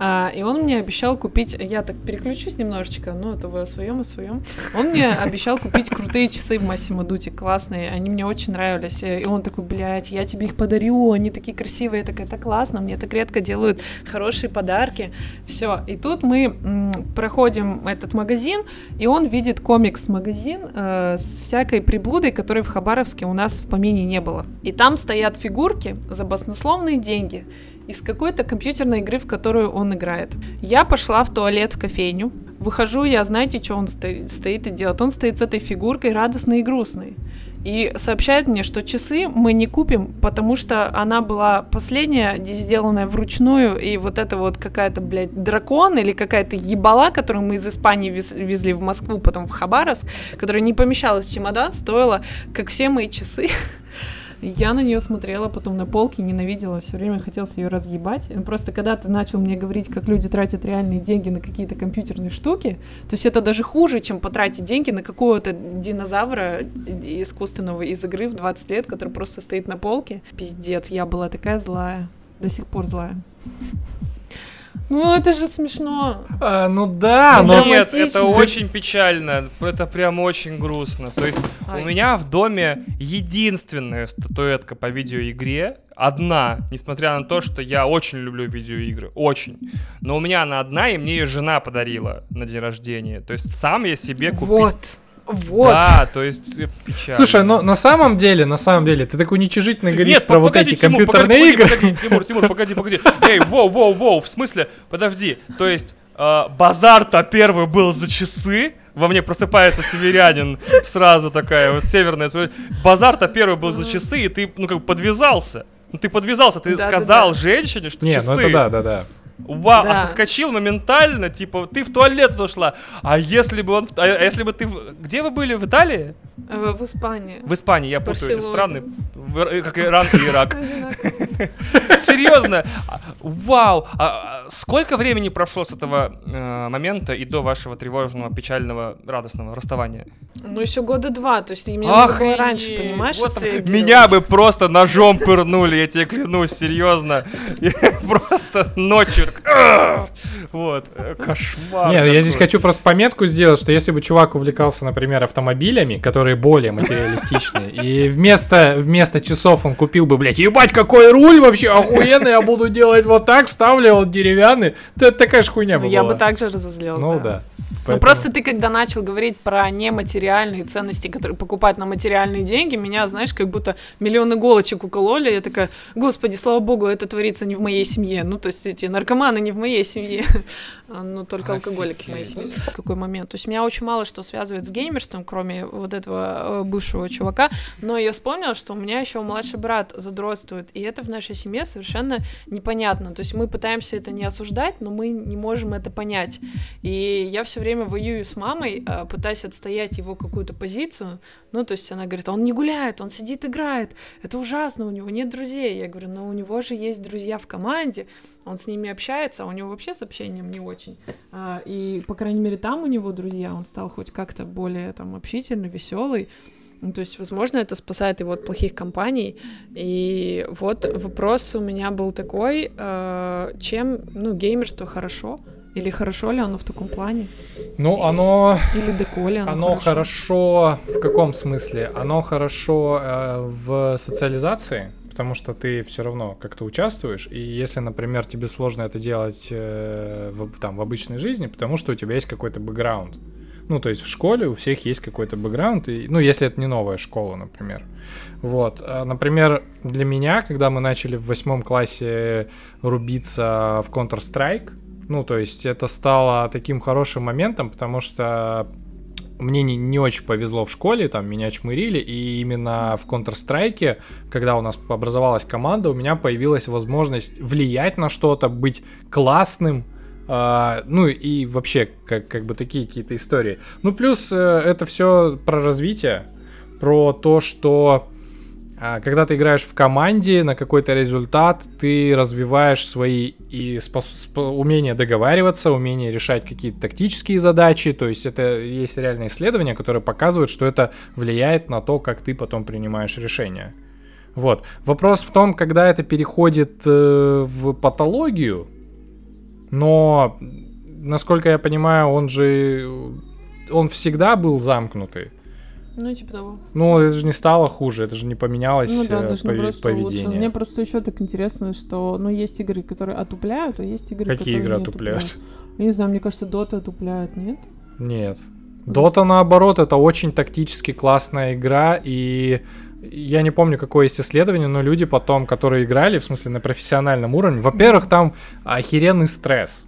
а, и он мне обещал купить... Я так переключусь немножечко, но это вы о своем, о своем. Он мне обещал купить крутые часы в Массимо Дутти, классные. Они мне очень нравились. И он такой, блядь, я тебе их подарю, они такие красивые. Я такая, это классно, мне так редко делают хорошие подарки. Все. И тут мы м- проходим этот магазин, и он видит комикс-магазин, с всякой приблудой, которой в Хабаровске у нас в помине не было. И там стоят фигурки за баснословные деньги из какой-то компьютерной игры, в которую он играет. Я пошла в туалет в кофейню, выхожу, я, знаете, что он стоит, стоит и делает? Он стоит с этой фигуркой радостный и грустный. И сообщает мне, что часы мы не купим, потому что она была последняя, сделанная вручную, и вот это вот какая-то, блядь, дракон или какая-то ебала, которую мы из Испании вез- везли в Москву, потом в Хабаровск, которая не помещалась в чемодан, стоила, как все мои часы. Я на нее смотрела потом на полке, ненавидела, все время хотелось ее разъебать. Просто когда ты начал мне говорить, как люди тратят реальные деньги на какие-то компьютерные штуки, то есть это даже хуже, чем потратить деньги на какого-то динозавра искусственного из игры в двадцать лет, который просто стоит на полке. Пиздец, я была такая злая. до сих пор злая. Ну, это же смешно. А, ну да, но... Нет, это очень печально. Это прям очень грустно. То есть Ай. у меня в доме единственная статуэтка по видеоигре. Одна, несмотря на то, что я очень люблю видеоигры. Очень. Но у меня она одна, и мне ее жена подарила на день рождения. То есть сам я себе купил... Вот. Вот. Да, то есть печально. Слушай, ну на самом деле, на самом деле, ты так уничижительно говоришь Нет, про погоди, вот эти Тимур, компьютерные погоди, игры. Погоди, погоди, Тимур, Тимур, погоди, погоди. Эй, воу, воу, воу, в смысле? Подожди, то есть э, базар-то первый был за часы. Во мне просыпается северянин сразу такая вот северная. Базар-то первый был за часы, и ты, ну как бы, подвязался. Ну ты подвязался, ты да, сказал да, да. женщине, что Не, часы. Не, ну это да, да, да. Вау, да. а соскочил моментально, типа, ты в туалет ушла. А если бы он... А если бы ты... Где вы были? В Италии? В, в Испании. В Испании, я путаю эти страны. Как Иран и Ирак. Серьезно? Вау! Сколько времени прошло с этого момента и до вашего тревожного, печального, радостного расставания? Ну, еще года два. То есть мне надо было раньше, понимаешь? Меня бы просто ножом пырнули, я тебе клянусь, серьезно. Просто ночью. Вот, кошмар. Нет, я здесь хочу просто пометку сделать, что если бы чувак увлекался, например, автомобилями, которые более материалистичные, и вместо, вместо часов он купил бы, блядь, ебать, какой руль вообще охуенный, я буду делать вот так, вставлю, он деревянный, то это такая же хуйня бы была. Я бы так же разозлилась, Ну да. да. Поэтому... Ну просто ты, когда начал говорить про нематериальные ценности, которые покупать на материальные деньги, меня, знаешь, как будто миллион иголочек укололи, я такая, господи, слава богу, это творится не в моей семье, ну то есть эти наркоманы не в моей семье, ну только Офигеть. алкоголики в моей семье. В какой момент? То есть меня очень мало что связывает с геймерством, кроме вот этого бывшего чувака, но я вспомнила, что у меня еще младший брат задротствует, и это в нашей семье совершенно непонятно, то есть мы пытаемся это не осуждать, но мы не можем это понять, и я все время воюю с мамой, пытаясь отстоять его какую-то позицию, ну, то есть она говорит, он не гуляет, он сидит, играет, это ужасно, у него нет друзей, я говорю, но у него же есть друзья в команде, он с ними общается, а у него вообще с общением не очень, и, по крайней мере, там у него друзья, он стал хоть как-то более, там, общительный, веселый. Ну, то есть, возможно, это спасает его от плохих компаний. И вот вопрос у меня был такой, э, чем, ну, геймерство хорошо? Или хорошо ли оно в таком плане? Ну, или, оно... Или доколе оно Оно хорошо? хорошо в каком смысле? Оно хорошо э, в социализации, потому что ты все равно как-то участвуешь. И если, например, тебе сложно это делать э, в, там, в обычной жизни, потому что у тебя есть какой-то бэкграунд. Ну, то есть в школе у всех есть какой-то бэкграунд, и, ну, если это не новая школа, например. Вот, например, для меня, когда мы начали в восьмом классе рубиться в Counter-Strike, ну, то есть это стало таким хорошим моментом, потому что мне не, не очень повезло в школе, там меня чмырили, и именно в Counter-Strike, когда у нас образовалась команда, у меня появилась возможность влиять на что-то, быть классным, Uh, ну и вообще как, как бы такие какие-то истории. Ну плюс uh, это все про развитие, про то, что uh, когда ты играешь в команде на какой-то результат, ты развиваешь свои и спос- сп- умение договариваться, умение решать какие-то тактические задачи. То есть это есть реальные исследования, которые показывают, что это влияет на то, как ты потом принимаешь решения. Вот. Вопрос в том, когда это переходит э, в патологию. Но, насколько я понимаю, он же... Он всегда был замкнутый. Ну, типа того. Ну, это же не стало хуже, это же не поменялось ну, да, даже пов... не просто поведение. Лучше. Мне просто еще так интересно, что... Ну, есть игры, которые отупляют, а есть игры, Какие которые игры не отупляют? отупляют. Я не знаю, мне кажется, Dota отупляет, нет? Нет. Dota, наоборот, это очень тактически классная игра, и... Я не помню, какое есть исследование, но люди потом, которые играли, в смысле, на профессиональном уровне, во-первых, там охеренный стресс.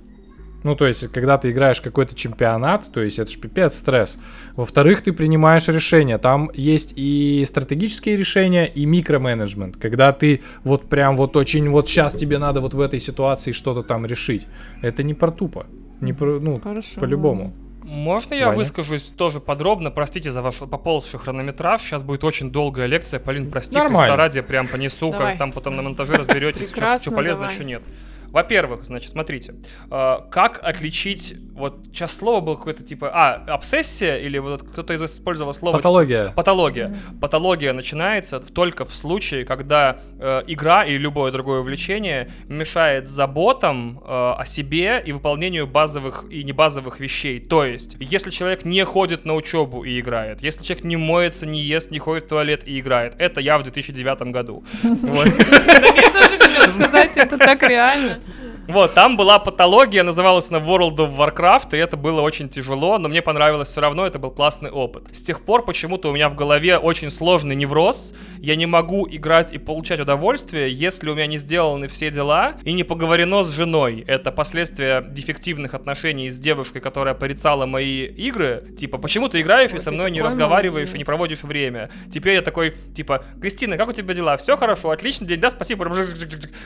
Ну, то есть, когда ты играешь какой-то чемпионат, то есть, это ж пипец стресс. Во-вторых, ты принимаешь решения. Там есть и стратегические решения, и микроменеджмент. Когда ты вот прям вот очень, вот сейчас тебе надо вот в этой ситуации что-то там решить. Это не про тупо. Не про, ну, Хорошо. по-любому. Можно я Ваня? выскажусь тоже подробно? Простите за ваш поползший хронометраж. Сейчас будет очень долгая лекция. Полин, прости, Христа ради, прям понесу, как там потом на монтаже разберетесь, что полезно, что нет. Во-первых, значит, смотрите, э, как отличить, вот сейчас слово было какое-то типа, а, обсессия, или вот кто-то использовал слово... Патология. Типа, патология. Mm-hmm. Патология начинается только в случае, когда э, игра или любое другое увлечение мешает заботам э, о себе и выполнению базовых и небазовых вещей. То есть, если человек не ходит на учебу и играет, если человек не моется, не ест, не ходит в туалет и играет, это я в две тысячи девятом году. Сказать, это так реально. Вот, там была патология, называлась она World of Warcraft, и это было очень тяжело, но мне понравилось все равно, это был классный опыт. С тех пор почему-то у меня в голове очень сложный невроз, я не могу играть и получать удовольствие, если у меня не сделаны все дела и не поговорено с женой. Это последствия дефективных отношений с девушкой, которая порицала мои игры, типа, почему ты играешь и со мной не разговариваешь и не проводишь время? Теперь я такой, типа, Кристина, как у тебя дела? Все хорошо, отлично, день, да, спасибо.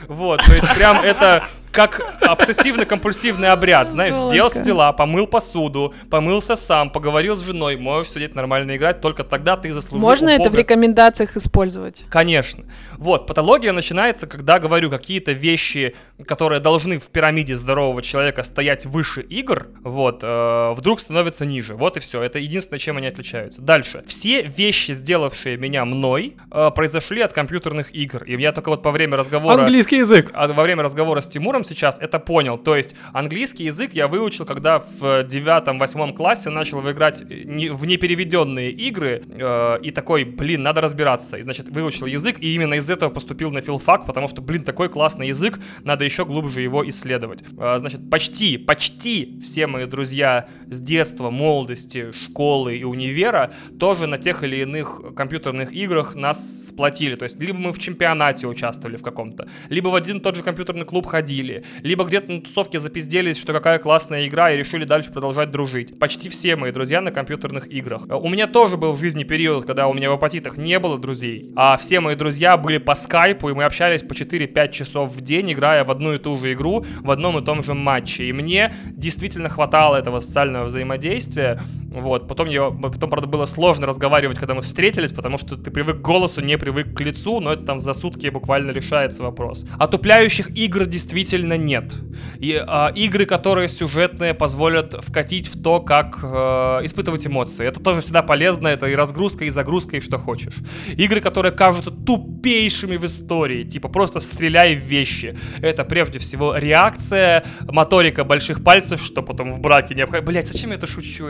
Вот, то есть прям это... Как обсессивно-компульсивный обряд, знаешь, сделал дела, помыл посуду, помылся сам, поговорил с женой, можешь сидеть нормально играть, только тогда ты заслужил. Можно это в рекомендациях использовать? Конечно. Вот, патология начинается, когда, говорю, какие-то вещи, которые должны в пирамиде здорового человека стоять выше игр, вот, э, вдруг становятся ниже, вот и все, это единственное, чем они отличаются. Дальше. Все вещи, сделавшие меня мной, э, произошли от компьютерных игр, и я только вот во время разговора... Английский язык! А, во время разговора с Тимуром сейчас это понял, то есть английский язык я выучил, когда в девятом-восьмом классе начал играть в непереведенные игры, э, и такой, блин, надо разбираться, и значит выучил язык, и именно из этого поступил на филфак, потому что, блин, такой классный язык, надо еще глубже его исследовать. Э, значит, почти, почти все мои друзья с детства, молодости, школы и универа тоже на тех или иных компьютерных играх нас сплотили, то есть либо мы в чемпионате участвовали в каком-то, либо в один тот же компьютерный клуб ходили, либо где-то на тусовке запизделись, что какая классная игра, и решили дальше продолжать дружить. Почти все мои друзья на компьютерных играх. У меня тоже был в жизни период, когда у меня в Апатитах не было друзей, а все мои друзья были по скайпу, и мы общались по четыре-пять часов в день, играя в одну и ту же игру, в одном и том же матче. И мне действительно хватало этого социального взаимодействия. Вот. Потом, я, потом, правда, было сложно разговаривать, когда мы встретились, потому что ты привык к голосу, не привык к лицу, но это там за сутки буквально решается вопрос. Отупляющих игр действительно нет. И, а, игры, которые сюжетные, позволят вкатить в то, как э, испытывать эмоции. Это тоже всегда полезно, это и разгрузка, и загрузка, и что хочешь. Игры, которые кажутся тупейшими в истории, типа просто стреляй в вещи. Это прежде всего реакция, моторика больших пальцев, что потом в браке необходимо... Блять, зачем я это шучу?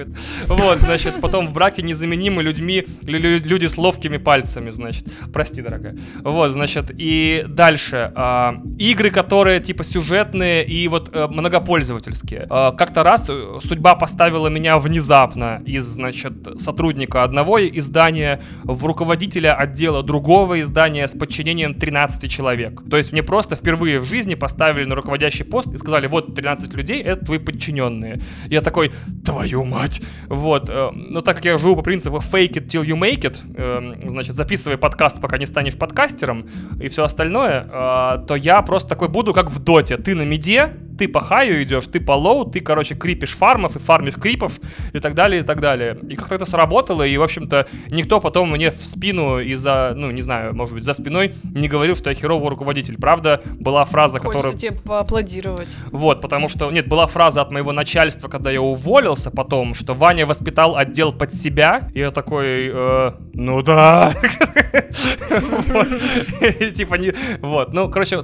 Вот, значит, потом в браке незаменимы людьми, лю- люди с ловкими пальцами, значит. Прости, дорогая. Вот, значит, и дальше. Э, игры, которые типа сюжетные, сюжетные и вот э, многопользовательские. Э, как-то раз судьба поставила меня внезапно из, значит, сотрудника одного издания в руководителя отдела другого издания с подчинением тринадцать человек. То есть мне просто впервые в жизни поставили на руководящий пост и сказали, вот тринадцать людей, это твои подчиненные. Я такой, твою мать! Вот. Э, но так как я живу по принципу fake it till you make it, э, значит, записывай подкаст, пока не станешь подкастером и все остальное, э, то я просто такой буду, как в доте. Ты на миде, ты по хаю идешь, ты по лоу, ты, короче, крипишь фармов и фармишь крипов и так далее, и так далее. И как-то это сработало, и, в общем-то, никто потом мне в спину и за, ну, не знаю, может быть, за спиной не говорил, что я херовый руководитель. Правда, была фраза, Хочется которую... Хочется тебе поаплодировать. Вот, потому что... Нет, была фраза от моего начальства, когда я уволился потом, что Ваня воспитал отдел под себя, и я такой, э, ну да. Типа, вот, ну, короче,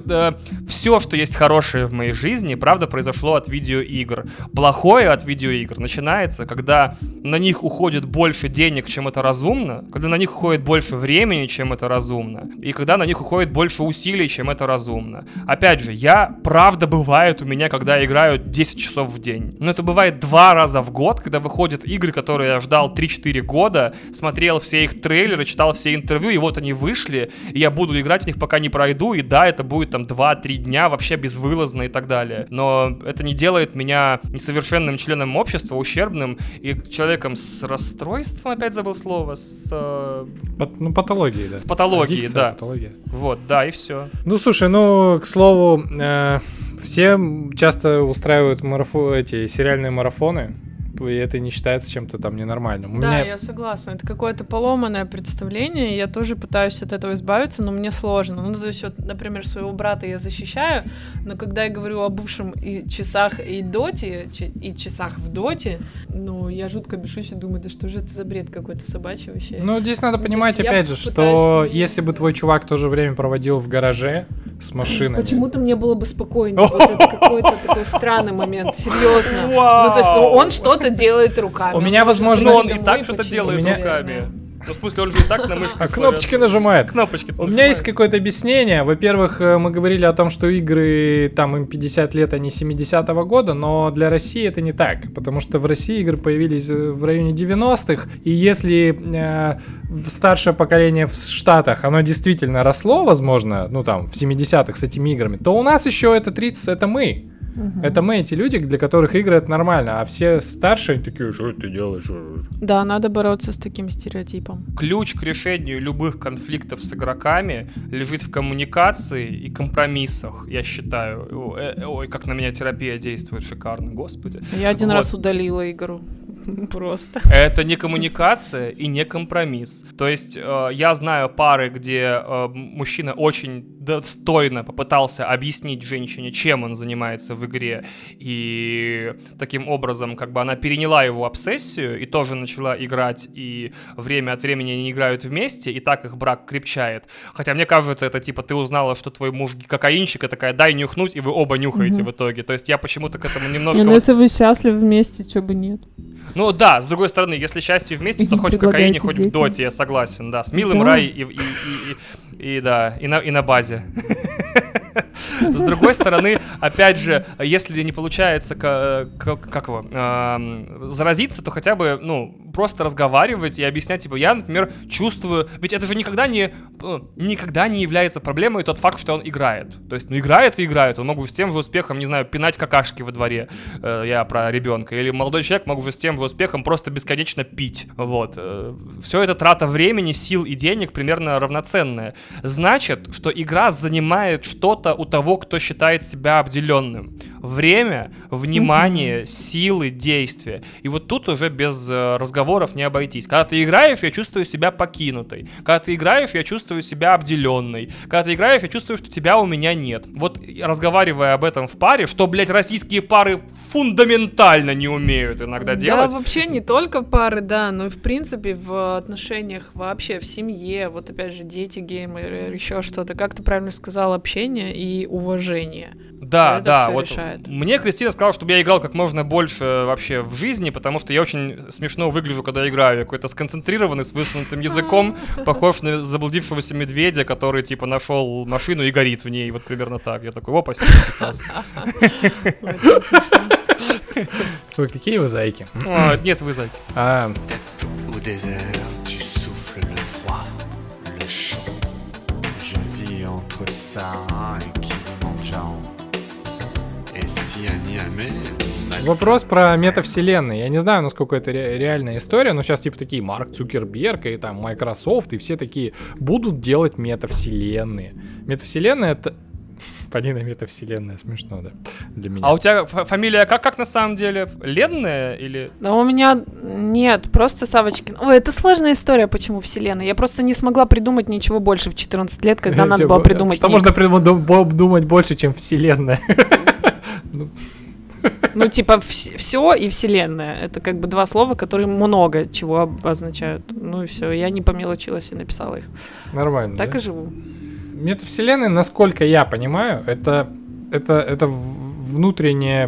все, что есть хорошее в моей жизни, правда, произошло от видеоигр. Плохое от видеоигр начинается, когда на них уходит больше денег, чем это разумно, когда на них уходит больше времени, чем это разумно, и когда на них уходит больше усилий, чем это разумно. Опять же, я, правда, бывает у меня, когда играю десять часов в день. Но это бывает два раза в год, когда выходят игры, которые я ждал три-четыре года, смотрел все их трейлеры, читал все интервью, и вот они вышли, и я буду играть в них, пока не пройду, и да, это будет там два-три дня вообще безвылазно и так далее. Но это не делает меня несовершенным членом общества, ущербным и человеком с расстройством, опять забыл слово, с... Пат, ну, патологией, да. С патологией, Аддикция, да. Патология. Вот, да, и все. Ну, слушай, ну, к слову, э, все часто устраивают марафо- эти сериальные марафоны, и это не считается чем-то там ненормальным. У да, меня... я согласна. Это какое-то поломанное представление, я тоже пытаюсь от этого избавиться, но мне сложно. Ну, то есть, вот, например, своего брата я защищаю, но когда я говорю о бывшем и часах и доте, и часах в доте, ну, я жутко бешусь и думаю, да что же это за бред какой-то собачий вообще. Ну, здесь надо понимать, ну, опять же, что не... если бы твой чувак тоже время проводил в гараже с машиной... Почему-то мне было бы спокойнее. Вот это какой-то такой странный момент, серьезно. Ну, то есть, ну, он что-то делает руками. У меня, возможно... он и так что-то делает руками. Ну, в смысле, он же и так на мышку... А кнопочки нажимает. Кнопочки нажимает. У меня есть какое-то объяснение. Во-первых, мы говорили о том, что игры, там, им пятьдесят лет, а не семидесятого года, но для России это не так, потому что в России игры появились в районе девяностых, и если э, старшее поколение в Штатах, оно действительно росло, возможно, ну, там, в семидесятых с этими играми, то у нас еще это тридцать, это мы. Угу. Это мы, эти люди, для которых игры это нормально, а все старшие такие, что ты делаешь? Да, надо бороться с таким стереотипом. Ключ к решению любых конфликтов с игроками лежит в коммуникации и компромиссах, я считаю. Ой, как на меня терапия действует шикарно, господи. Я один вот. раз удалила игру. Просто. Это не коммуникация и не компромисс. То есть э, я знаю пары, где э, мужчина очень достойно попытался объяснить женщине, чем он занимается в игре, и таким образом как бы она переняла его обсессию и тоже начала играть, и время от времени они играют вместе, и так их брак крепчает. Хотя мне кажется, это типа ты узнала, что твой муж кокаинщик, и такая, дай нюхнуть, и вы оба нюхаете угу. в итоге. То есть я почему-то к этому немножко... Но если вы счастливы вместе, чего бы нет. Ну да, с другой стороны, если счастье вместе, то хоть в кокаине, хоть в доте, я согласен, да. С милым да. рай и, и, и, и, и, да, и, на, и на базе. С другой стороны, опять же, если не получается к, к, как его, э, заразиться, то хотя бы, ну, просто разговаривать и объяснять, типа, я, например, чувствую... Ведь это же никогда не, никогда не является проблемой тот факт, что он играет. То есть, ну, играет и играет. Он мог бы с тем же успехом, не знаю, пинать какашки во дворе. Э, я про ребенка. Или молодой человек мог бы с тем же успехом просто бесконечно пить. Вот. Э, все это трата времени, сил и денег примерно равноценная. Значит, что игра занимает что-то у того, кто считает себя обделенным. Время, внимание, силы, действия. И вот тут уже без э, разговоров не обойтись. Когда ты играешь, я чувствую себя покинутой. Когда ты играешь, я чувствую себя обделенной. Когда ты играешь, я чувствую, что тебя у меня нет. Вот разговаривая об этом в паре, что, блядь, российские пары фундаментально не умеют иногда делать. Да, вообще не только пары, да, но и в принципе в отношениях вообще, в семье, вот опять же дети, геймеры, еще что-то. Как ты правильно сказал, общение и уважение. Да, это да, вот решает. Мне Кристина сказала, чтобы я играл как можно больше вообще в жизни, потому что я очень смешно выгляжу, когда играю. Я какой-то сконцентрированный, с высунутым языком, похож на заблудившегося медведя, который, типа, нашел машину и горит в ней. Вот примерно так. Я такой, опа, спасибо, прекрасно. Ой, какие вы зайки. Нет, вы зайки. Вопрос про метавселенные. Я не знаю, насколько это ре- реальная история, но сейчас типа такие Марк Цукерберг и там Microsoft и все такие будут делать метавселенные. Метавселенная это... Полина метавселенная, смешно, да, для меня. А у тебя ф- фамилия как, как на самом деле? Ленная или... Да у меня... Нет, просто Савочкин. Ой, это сложная история, почему вселенная. Я просто не смогла придумать ничего больше в четырнадцать лет, когда надо было придумать. Что можно придумать больше, чем вселенная? Ну, типа, вс- все и вселенная. Это как бы два слова, которые много чего обозначают. Ну и все, я не помелочилась и написала их. Нормально, так да? и живу. Метавселенная, насколько я понимаю, это, это, это внутреннее,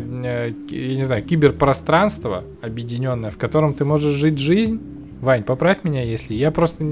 я не знаю, киберпространство объединенное, в котором ты можешь жить жизнь. Вань, поправь меня, если... Я просто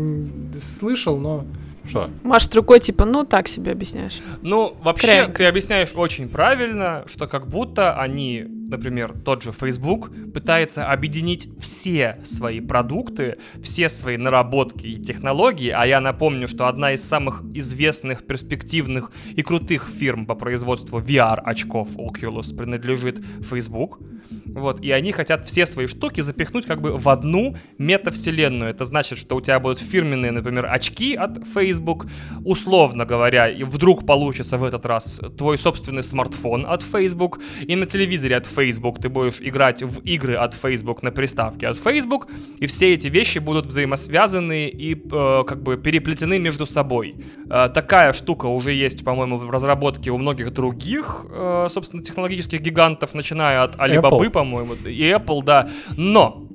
слышал, но... Что? Машет рукой, типа, ну так себе объясняешь. Ну, вообще, Крэнк. Ты объясняешь очень правильно, что как будто они, например, тот же Facebook пытается объединить все свои продукты, все свои наработки и технологии, а я напомню, что одна из самых известных, перспективных и крутых фирм по производству ви ар очков Oculus принадлежит Facebook. Вот, и они хотят все свои штуки запихнуть как бы в одну метавселенную. Это значит, что у тебя будут фирменные, например, очки от Facebook, условно говоря, и вдруг получится в этот раз твой собственный смартфон от Facebook, и на телевизоре от Facebook ты будешь играть в игры от Facebook, на приставке от Facebook, и все эти вещи будут взаимосвязаны и э, как бы переплетены между собой. Э, такая штука уже есть, по-моему, в разработке у многих других, э, собственно, технологических гигантов, начиная от Alibaba, по-моему, и Apple, да. Но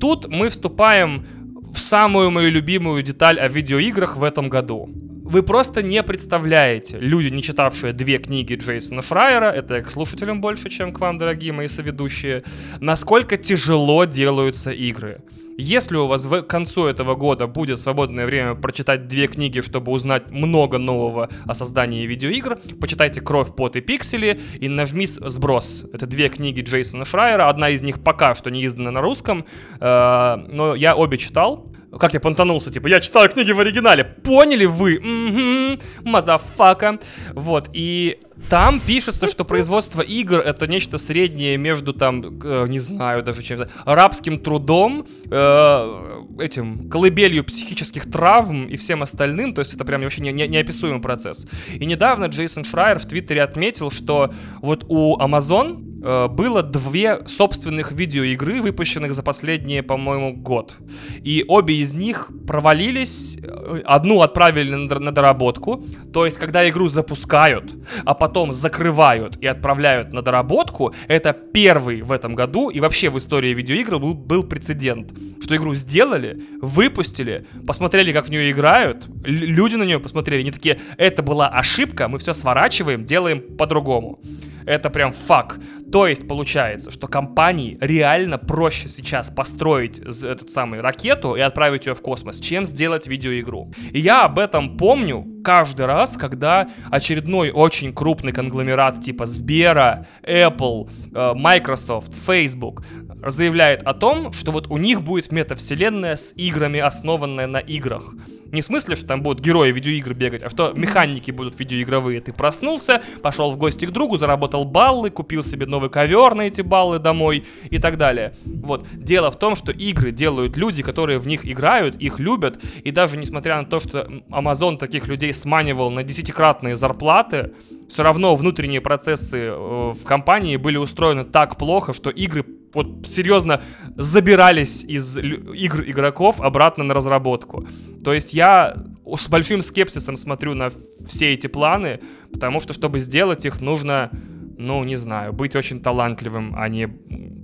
тут мы вступаем в самую мою любимую деталь о видеоиграх в этом году. Вы просто не представляете, люди, не читавшие две книги Джейсона Шрайера, это к слушателям больше, чем к вам, дорогие мои соведущие, насколько тяжело делаются игры. Если у вас к концу этого года будет свободное время прочитать две книги, чтобы узнать много нового о создании видеоигр, почитайте «Кровь, пот и пиксели» и «Нажми сброс». Это две книги Джейсона Шрайера, одна из них пока что не издана на русском, но я обе читал. Как я понтанулся, типа, я читал книги в оригинале. Поняли вы? Угу, мазафака. Вот, и там пишется, что производство игр — это нечто среднее между, там, э, не знаю даже чем-то, рабским трудом, э, этим, колыбелью психических травм и всем остальным. То есть это прям вообще не, не, неописуемый процесс. И недавно Джейсон Шрайер в Твиттере отметил, что вот у Amazon было две собственных видеоигры, выпущенных за последние, по-моему, год. И обе из них провалились. Одну отправили на доработку. То есть, когда игру запускают, а потом закрывают и отправляют на доработку, это первый в этом году и вообще в истории видеоигр был, был прецедент, что игру сделали, выпустили, посмотрели, как в нее играют, люди на нее посмотрели, они такие: это была ошибка, мы все сворачиваем, делаем по-другому. Это прям фак. То есть получается, что компании реально проще сейчас построить этот самый ракету и отправить ее в космос, чем сделать видеоигру. И я об этом помню каждый раз, когда очередной очень крупный конгломерат типа Сбера, Apple, Microsoft, Facebook заявляет о том, что вот у них будет метавселенная с играми, основанная на играх. Не в смысле, что там будут герои видеоигр бегать, а что механики будут видеоигровые. Ты проснулся, пошел в гости к другу, заработал баллы, купил себе новый ковер на эти баллы домой и так далее. Вот. Дело в том, что игры делают люди, которые в них играют, их любят. И даже несмотря на то, что Amazon таких людей сманивал на десятикратные зарплаты, все равно внутренние процессы в компании были устроены так плохо, что игры вот серьезно забирались из игр игроков обратно на разработку. То есть я с большим скепсисом смотрю на все эти планы, потому что, чтобы сделать их, нужно, ну, не знаю, быть очень талантливым, а не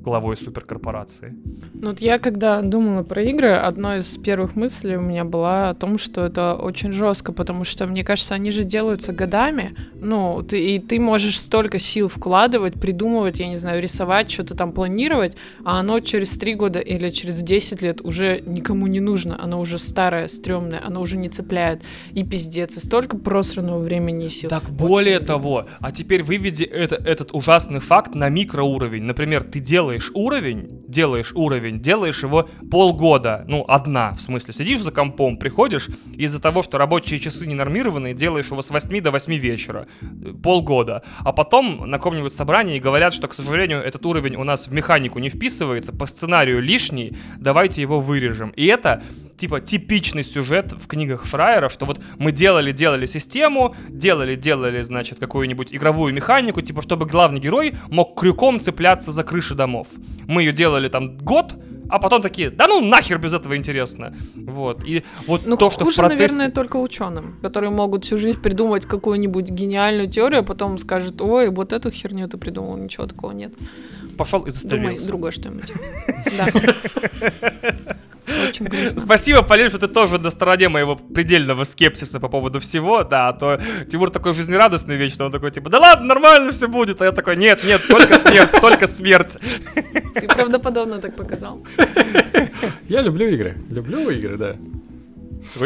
главой суперкорпорации. Ну, вот я, когда думала про игры, одной из первых мыслей у меня была о том, что это очень жестко, потому что, мне кажется, они же делаются годами, ну, ты, и ты можешь столько сил вкладывать, придумывать, я не знаю, рисовать, что-то там планировать, а оно через три года или через десять лет уже никому не нужно, оно уже старое, стрёмное, оно уже не цепляет, и пиздец, и столько просранного времени и сил. Так, более того, а теперь выведи это, этот ужасный факт на микроуровень. Например, ты делаешь Делаешь уровень, делаешь уровень, делаешь его полгода, ну, одна, в смысле, сидишь за компом, приходишь, из-за того, что рабочие часы ненормированные, делаешь его с восьми до восьми вечера, полгода, а потом на каком-нибудь собрании говорят, что, к сожалению, этот уровень у нас в механику не вписывается, по сценарию лишний, давайте его вырежем, и это... типа типичный сюжет в книгах Шрайера, что вот мы делали-делали систему, делали-делали, значит, какую-нибудь игровую механику, типа, чтобы главный герой мог крюком цепляться за крыши домов. Мы ее делали там год, а потом такие, да ну нахер без этого интересно. Вот, и вот ну, то, что хуже, в процессе... наверное, только ученым, которые могут всю жизнь придумать какую-нибудь гениальную теорию, а потом скажут, ой, вот эту херню ты придумал, ничего такого нет. Пошел и застрелился. Думай другое что-нибудь. Да. Очень грустно. Спасибо, Полин, что ты тоже на стороне моего предельного скепсиса по поводу всего, да, а то Тимур такой жизнерадостный вечно, он такой, типа, да ладно, нормально все будет, а я такой, нет, нет, только смерть, только смерть. Ты правдоподобно так показал. Я люблю игры, люблю игры, да.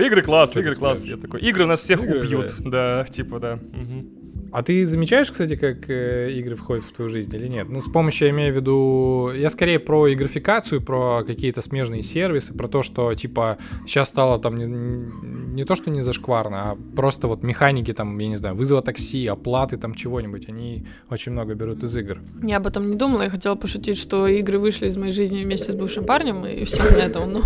Игры класс, игры класс, я такой, игры нас всех убьют, да, типа, да. А ты замечаешь, кстати, как игры входят в твою жизнь или нет? Ну, с помощью, я имею в виду... Я скорее про игрификацию, про какие-то смежные сервисы, про то, что, типа, сейчас стало там не, не то, что не зашкварно, а просто вот механики, там, я не знаю, вызова такси, оплаты, там, чего-нибудь, они очень много берут из игр. Я об этом не думала, я хотела пошутить, что игры вышли из моей жизни вместе с бывшим парнем и все на этом, но...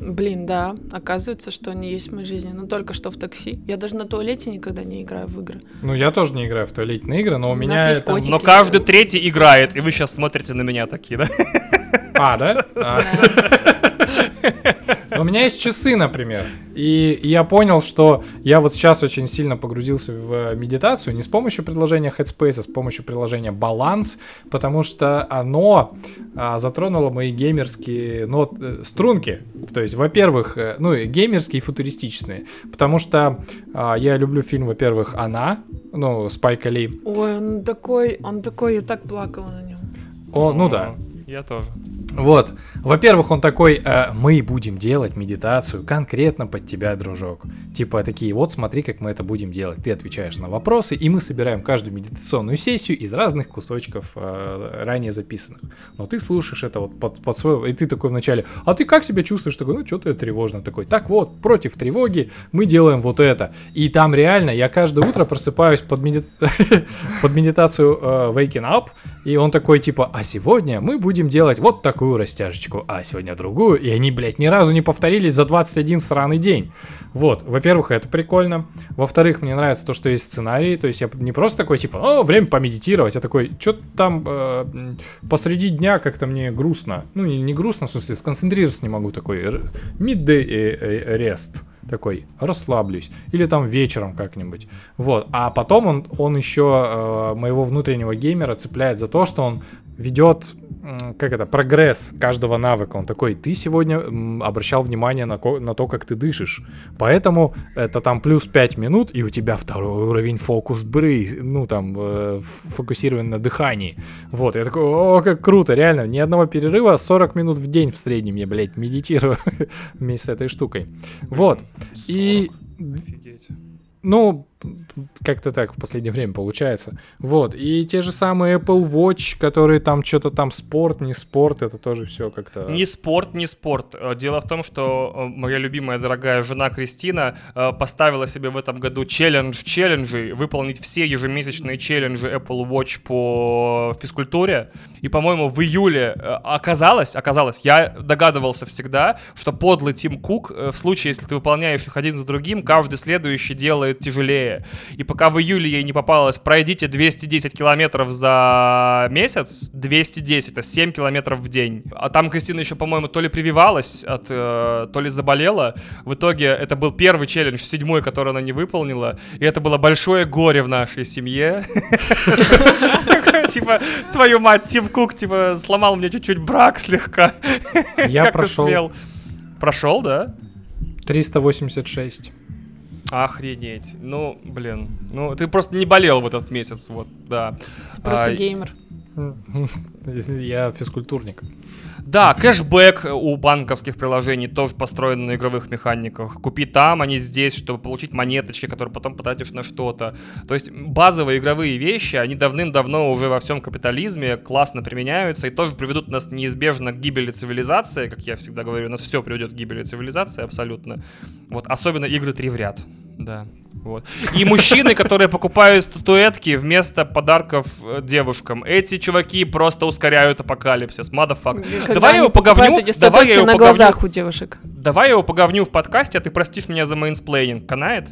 Блин, да, оказывается, что они есть в моей жизни, но только что в такси. Я даже на туалете никогда не играю в игры. Ну, я тоже не играю в туалетные игры, но у, у меня... Это... Котики, но каждый да. третий играет, и вы сейчас смотрите на меня такие, да? А, да? А. У меня есть часы, например. И я понял, что я вот сейчас очень сильно погрузился в медитацию не с помощью приложения Headspace, а с помощью приложения Balance, потому что оно а, затронуло мои геймерские ну, струнки. То есть, во-первых, ну и геймерские, и футуристичные. Потому что а, я люблю фильм, во-первых, «Она», ну, Спайка Ли. Ой, он такой, он такой, я так плакала на нем. О, ну да. Я тоже. Вот. Во-первых, он такой, э, мы будем делать медитацию конкретно под тебя, дружок. Типа такие, вот смотри, как мы это будем делать. Ты отвечаешь на вопросы, и мы собираем каждую медитационную сессию из разных кусочков э, ранее записанных. Но ты слушаешь это вот под, под свой... И ты такой вначале, а ты как себя чувствуешь? Такой, ну что-то я тревожно. Такой, так вот, против тревоги мы делаем вот это. И там реально я каждое утро просыпаюсь под медитацию Waking Up, и он такой, типа, а сегодня мы будем Будем делать вот такую растяжечку, а сегодня другую. И они, блядь, ни разу не повторились за двадцать один сраный день. Вот, во-первых, это прикольно. Во-вторых, мне нравится то, что есть сценарий. То есть я не просто такой, типа, о, время помедитировать. Я такой, что-то там э, посреди дня как-то мне грустно. Ну, не, не грустно, в смысле, сконцентрироваться не могу. Такой midday rest. Такой, расслаблюсь. Или там вечером как-нибудь. Вот, а потом он, он еще э, моего внутреннего геймера цепляет за то, что он ведет, как это, прогресс каждого навыка. Он такой, ты сегодня обращал внимание на, ко- на то, как ты дышишь. Поэтому это там плюс пять минут, и у тебя второй уровень фокус бры, ну там, э, фокусирован на дыхании. Вот, я такой, о, как круто, реально, ни одного перерыва, сорок минут в день в среднем я, блядь, медитирую вместе с этой штукой. Вот. И... Офигеть. Ну, как-то так в последнее время получается. Вот, и те же самые Apple Watch, которые там что-то там спорт, не спорт, это тоже все как-то... Не спорт, не спорт. Дело в том, что моя любимая дорогая жена Кристина поставила себе в этом году челлендж челленджей, выполнить все ежемесячные челленджи Apple Watch по физкультуре. И, по-моему, в июле оказалось, оказалось, я догадывался всегда, что подлый Тим Кук, в случае, если ты выполняешь их один за другим, каждый следующий делает тяжелее. И пока в июле ей не попалось, пройдите двести десять километров за месяц, двести десять, это семь километров в день. А там Кристина еще, по-моему, то ли прививалась, от, э, то ли заболела. В итоге это был первый челлендж, седьмой, который она не выполнила. И это было большое горе в нашей семье. Типа, твою мать, Тим Кук, типа, сломал мне чуть-чуть брак слегка. Я прошел. Прошел, да? триста восемьдесят шесть. Охренеть. Ну, блин. Ну, ты просто не болел в этот месяц, вот, да. Просто а, геймер. Я физкультурник. Да, кэшбэк у банковских приложений тоже построен на игровых механиках. Купи там, а не здесь, чтобы получить монеточки, которые потом потратишь на что-то. То есть базовые игровые вещи, они давным-давно уже во всем капитализме классно применяются и тоже приведут нас неизбежно к гибели цивилизации. Как я всегда говорю, нас все приведет к гибели цивилизации абсолютно. Вот, особенно игры три в ряд. Да, вот. И мужчины, которые покупают статуэтки вместо подарков девушкам. Эти чуваки просто ускоряют апокалипсис. Motherfuck. Давай я его поговню. Давай я его на поговню. Глазах у девушек. Давай я его поговню в подкасте, а ты простишь меня за мейнсплейнинг. Канает?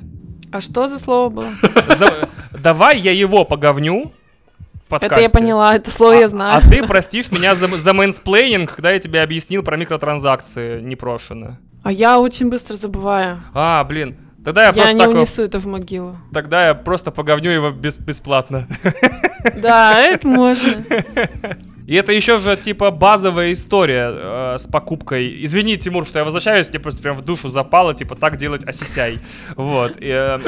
А что за слово было? За... Давай я его поговню. Подкасте. Это я поняла, это слово а, я знаю. А ты простишь меня за, за мэнсплейнинг, когда я тебе объяснил про микротранзакции непрошено. А я очень быстро забываю. А, блин. Тогда я, я просто не так унесу его... это в могилу. Тогда я просто поговню его без... бесплатно. Да, это можно. И это еще же, типа, базовая история э, с покупкой. Извини, Тимур, что я возвращаюсь, тебе просто прям в душу запало, типа, так делать осисяй. Вот. И, э,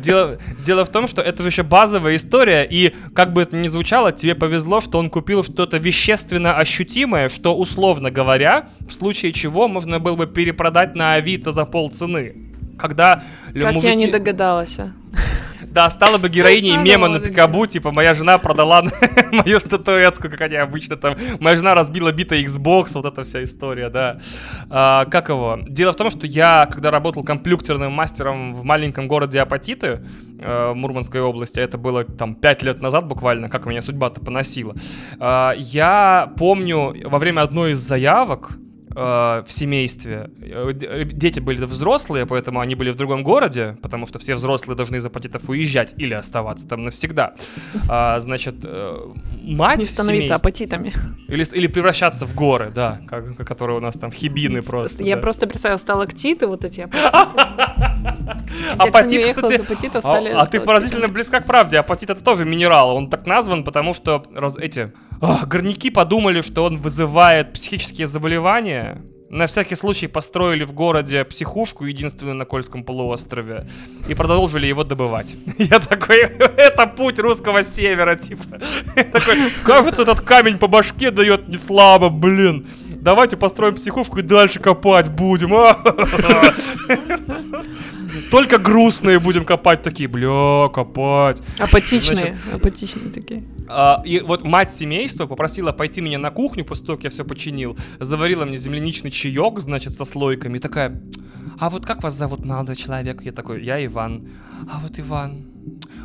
дело, дело в том, что это же еще базовая история, и, как бы это ни звучало, тебе повезло, что он купил что-то вещественно ощутимое, что, условно говоря, в случае чего можно было бы перепродать на Авито за полцены. Когда как мужики... я не догадалась. Да, стала бы героиней мема на Пикабу, типа, моя жена продала мою статуэтку, как они обычно там. Моя жена разбила битый Xbox, вот эта вся история, да. А, как его? Дело в том, что я, когда работал комплюктерным мастером в маленьком городе Апатиты, э, Мурманской области, это было там пять лет назад буквально, как меня судьба-то поносила, э, я помню во время одной из заявок, в семействе. Дети были взрослые, поэтому они были в другом городе, потому что все взрослые должны из Апатитов уезжать или оставаться там навсегда. А, значит, мать не становиться семейства, апатитами. Или, или превращаться в горы, да, как, которые у нас там хибины просто. Я да. просто представила сталактиты, вот эти апатиты. Апатит, кстати, а ты поразительно близка к правде. Апатит — это тоже минерал. Он так назван, потому что эти... О, горняки подумали, что он вызывает психические заболевания. На всякий случай построили в городе психушку, единственную на Кольском полуострове, и продолжили его добывать. Я такой, это путь русского севера, типа. Такой, кажется, этот камень по башке дает не слабо, блин. Давайте построим психушку и дальше копать будем. Только грустные будем копать, такие, бля, копать. Апатичные, Значит, апатичные такие. А, и вот мать семейства попросила пойти меня на кухню, после того, как я все починил, заварила мне земляничный чаек, значит, со слойками, и такая, а вот как вас зовут, молодой человек? Я такой, я Иван. А вот Иван,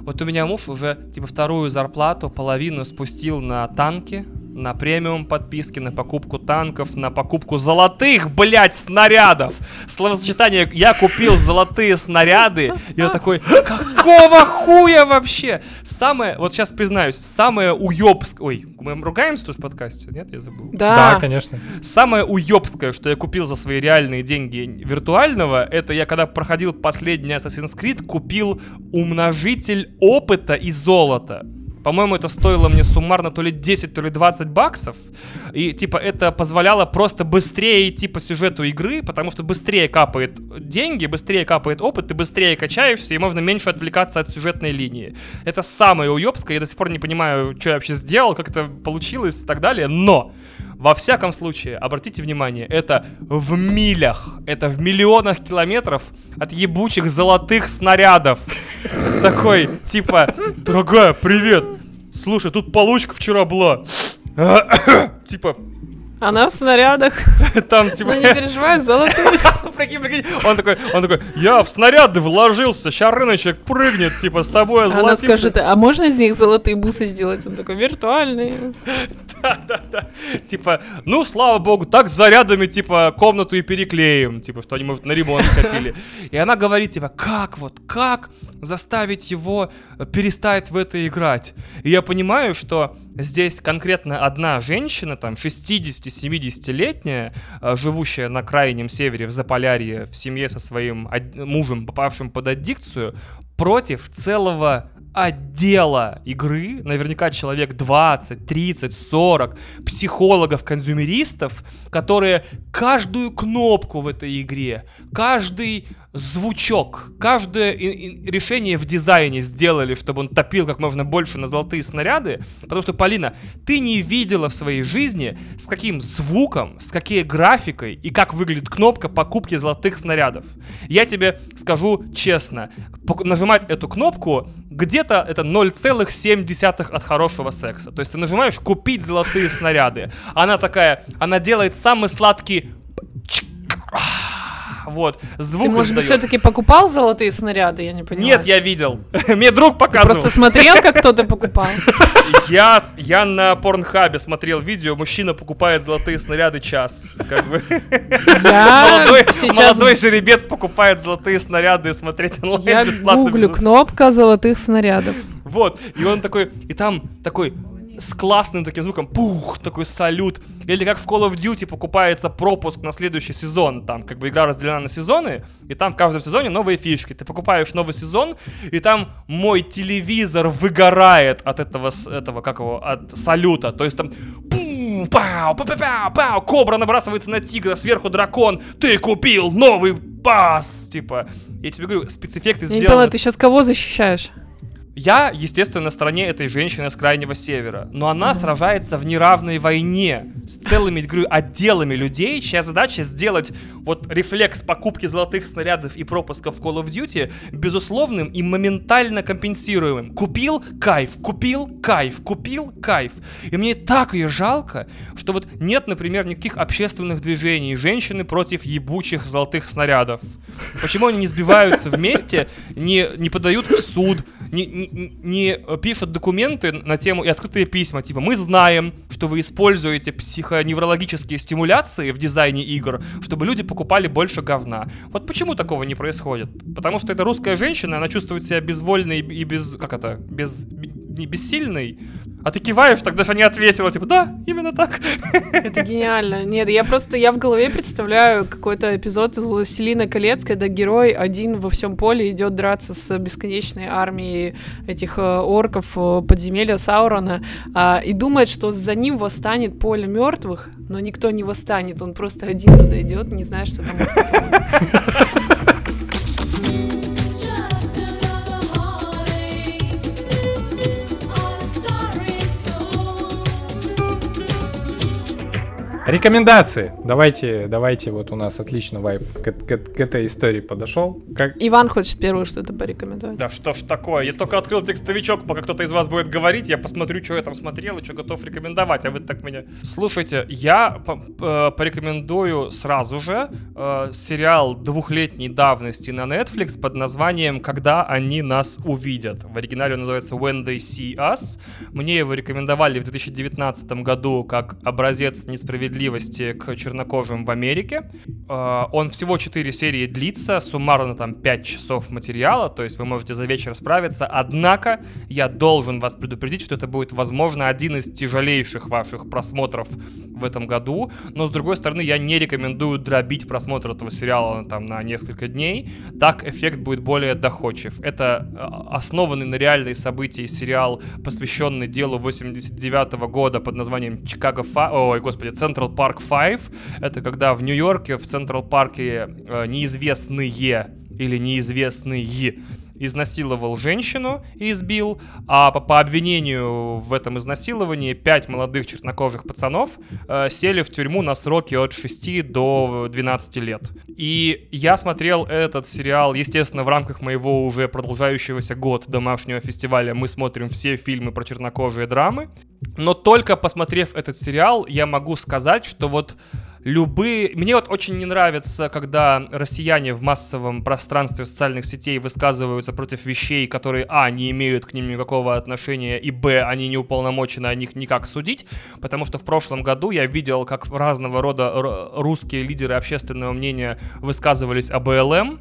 вот у меня муж уже, типа, вторую зарплату, половину спустил на танки, на премиум подписки, на покупку танков, на покупку золотых, блять, снарядов. Словосочетание «я купил золотые снаряды». Я такой, какого хуя вообще? Самое, вот сейчас признаюсь, самое уёбское... Ой, мы ругаемся тут в подкасте? Нет, я забыл. Да, да, конечно. Самое уёбское, что я купил за свои реальные деньги виртуального, это я, когда проходил последний Assassin's Creed, купил умножитель опыта и золота. По-моему, это стоило мне суммарно то ли десять, то ли двадцать баксов. И, типа, это позволяло просто быстрее идти по сюжету игры, потому что быстрее капают деньги, быстрее капает опыт, ты быстрее качаешься, и можно меньше отвлекаться от сюжетной линии. Это самое уёбское, я до сих пор не понимаю, что я вообще сделал, как это получилось и так далее, но... Во всяком случае, обратите внимание, это в милях, это в миллионах километров от ебучих золотых снарядов. Такой, типа, дорогая, привет. Слушай, тут получка вчера была. Типа... Она в снарядах. Там, типа... Ну не переживай, золотые. Прикинь, прикинь. Он такой, он такой, я в снаряды вложился, ща рыночек прыгнет, типа, с тобой озолотишься. Она скажет, а можно из них золотые бусы сделать? Он такой, виртуальные. Да-да-да. Типа, ну, слава богу, так с зарядами, типа, комнату и переклеим. Типа, что они, может, на ремонт копили. И она говорит, типа, как вот, как заставить его перестать в это играть? И я понимаю, что здесь конкретно одна женщина, там, шестидесяти-семидесятилетняя, живущая на крайнем севере в Заполярье, в семье со своим од... мужем, попавшим под аддикцию, против целого отдела игры, наверняка человек двадцать, тридцать, сорок психологов-консюмеристов, которые каждую кнопку в этой игре, каждый звучок, каждое и- и решение в дизайне сделали, чтобы он топил как можно больше на золотые снаряды, потому что, Полина, ты не видела в своей жизни, с каким звуком, с какой графикой и как выглядит кнопка покупки золотых снарядов. Я тебе скажу честно, нажимать эту кнопку где-то это ноль целых семь десятых от хорошего секса. То есть ты нажимаешь «купить золотые снаряды». Она такая, она делает самый сладкий... Вот, звук. Ты, может быть, все-таки покупал золотые снаряды, я не понимаю. Нет, я видел. Мне друг показывал. Просто смотрел, как кто-то покупал. Я, я на Порнхабе смотрел видео, мужчина покупает золотые снаряды час. Как бы. Молодой, сейчас... молодой жеребец покупает золотые снаряды и смотреть онлайн я бесплатно. Я гуглю, без... кнопка золотых снарядов. Вот, и он такой, и там такой... с классным таким звуком, пух, такой салют. Или как в Call of Duty покупается пропуск на следующий сезон. Там как бы игра разделена на сезоны, и там в каждом сезоне новые фишки. Ты покупаешь новый сезон, и там мой телевизор выгорает от этого, этого как его, от салюта. То есть там пум, пау, пау, пау, кобра набрасывается на тигра, сверху дракон. Ты купил новый пас, типа. Я тебе говорю, спецэффекты сделаны. Я не поняла, ты сейчас кого защищаешь? Я, естественно, на стороне этой женщины с Крайнего Севера, но она сражается в неравной войне с целыми, говорю, отделами людей, чья задача сделать вот рефлекс покупки золотых снарядов и пропусков в Call of Duty безусловным и моментально компенсируемым. Купил — кайф, купил — кайф, купил — кайф. И мне так ее жалко, что вот нет, например, никаких общественных движений женщины против ебучих золотых снарядов. Почему они не сбиваются вместе, не, не подают в суд, не, не, не пишут документы на тему и открытые письма, типа «Мы знаем, что вы используете психоневрологические стимуляции в дизайне игр, чтобы люди покупали больше говна». Вот почему такого не происходит? Потому что эта русская женщина, она чувствует себя безвольной и без... как это? Без... не бессильной. А ты киваешь, тогда Фаня ответила, типа, да, именно так. Это гениально. Нет, я просто, я в голове представляю какой-то эпизод из «Властелина колец», когда герой один во всем поле идет драться с бесконечной армией этих орков подземелья Саурона и думает, что за ним восстанет поле мертвых, но никто не восстанет, он просто один туда идет, не знает, что там будет. Рекомендации. Давайте, давайте, вот у нас отлично вайб к, к, к этой истории подошел. Как... Иван хочет первое что-то порекомендовать. Да что ж такое, я только открыл текстовичок, пока кто-то из вас будет говорить, я посмотрю, что я там смотрел и что готов рекомендовать, а вы так меня... Слушайте, я порекомендую сразу же э, сериал двухлетней давности на Netflix под названием «Когда они нас увидят». В оригинале он называется «When they see us». Мне его рекомендовали в две тысячи девятнадцатом году как образец несправедливости к чернокожим в Америке. Он всего четыре серии длится, суммарно там пять часов материала, то есть вы можете за вечер справиться, однако я должен вас предупредить, что это будет, возможно, один из тяжелейших ваших просмотров в этом году, но, с другой стороны, я не рекомендую дробить просмотр этого сериала там на несколько дней, так эффект будет более доходчив. Это основанный на реальных событиях сериал, посвященный делу восемьдесят девятого года под названием «Чикаго Фа...» Ой, господи, «Центр Централ Парк пять». Это когда в Нью-Йорке, в Централ Парке э, неизвестные или неизвестные изнасиловал женщину и избил, а по, по обвинению в этом изнасиловании пять молодых чернокожих пацанов э, сели в тюрьму на сроки от шести до двенадцати лет. И я смотрел этот сериал, естественно, в рамках моего уже продолжающегося год домашнего фестиваля. Мы смотрим все фильмы про чернокожие драмы, но только посмотрев этот сериал, я могу сказать, что вот любые... Мне вот очень не нравится, когда россияне в массовом пространстве социальных сетей высказываются против вещей, которые, а, не имеют к ним никакого отношения, и, б, они не уполномочены о них никак судить, потому что в прошлом году я видел, как разного рода р- русские лидеры общественного мнения высказывались о бэ эл эм,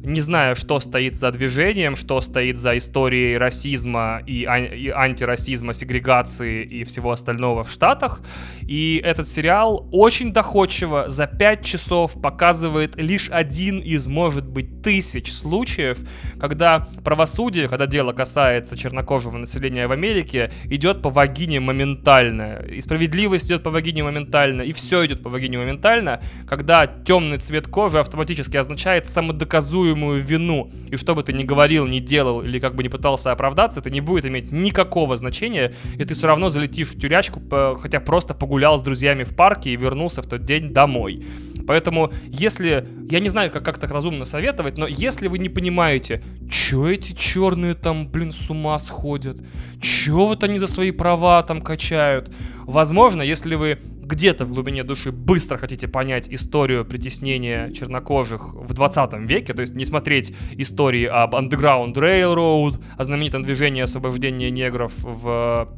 не зная, что стоит за движением, что стоит за историей расизма и, ан- и антирасизма, сегрегации и всего остального в Штатах. И этот сериал очень доходчиво за пять часов показывает лишь один из, может быть, тысяч случаев, когда правосудие, когда дело касается чернокожего населения в Америке, идет по вагине моментально. И справедливость идет по вагине моментально, и все идет по вагине моментально, когда темный цвет кожи автоматически означает самодоказуемость вину, и что бы ты ни говорил, ни делал, или как бы ни пытался оправдаться, это не будет иметь никакого значения, и ты все равно залетишь в тюрячку, хотя просто погулял с друзьями в парке и вернулся в тот день домой. Поэтому, если... Я не знаю, как, как так разумно советовать, но если вы не понимаете, чё эти черные там, блин, с ума сходят, чё вот они за свои права там качают, возможно, если вы где-то в глубине души быстро хотите понять историю притеснения чернокожих в двадцатом веке, то есть не смотреть истории об Underground Railroad, о знаменитом движении освобождения негров в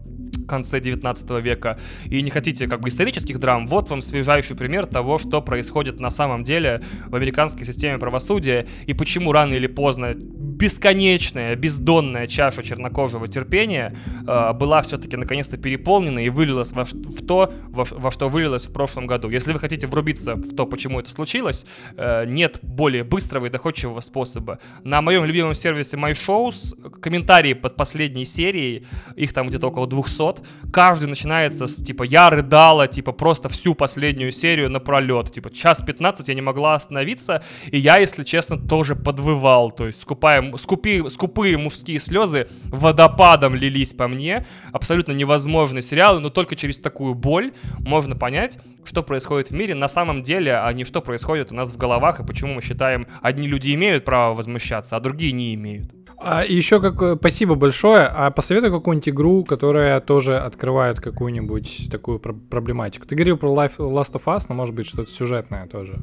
конце девятнадцатого века, и не хотите как бы исторических драм, вот вам свежайший пример того, что происходит на самом деле в американской системе правосудия и почему рано или поздно бесконечная, бездонная чаша чернокожего терпения э, была все-таки наконец-то переполнена и вылилась во, в то, во, во что вылилась в прошлом году. Если вы хотите врубиться в то, почему это случилось, э, нет более быстрого и доходчивого способа. На моем любимом сервисе MyShows комментарии под последней серией, их там где-то около двухсот, каждый начинается с типа «я рыдала», типа просто всю последнюю серию напролет, типа час пятнадцать я не могла остановиться, и я, если честно, тоже подвывал, то есть скупая знаю, скупые, скупые мужские слезы водопадом лились по мне. Абсолютно невозможный сериал, но только через такую боль можно понять, что происходит в мире на самом деле, а не что происходит у нас в головах и почему мы считаем, одни люди имеют право возмущаться, а другие не имеют. А еще как... спасибо большое. А посоветуй какую-нибудь игру, которая тоже открывает какую-нибудь такую про- проблематику. Ты говорил про Life... Last of Us, но может быть что-то сюжетное тоже.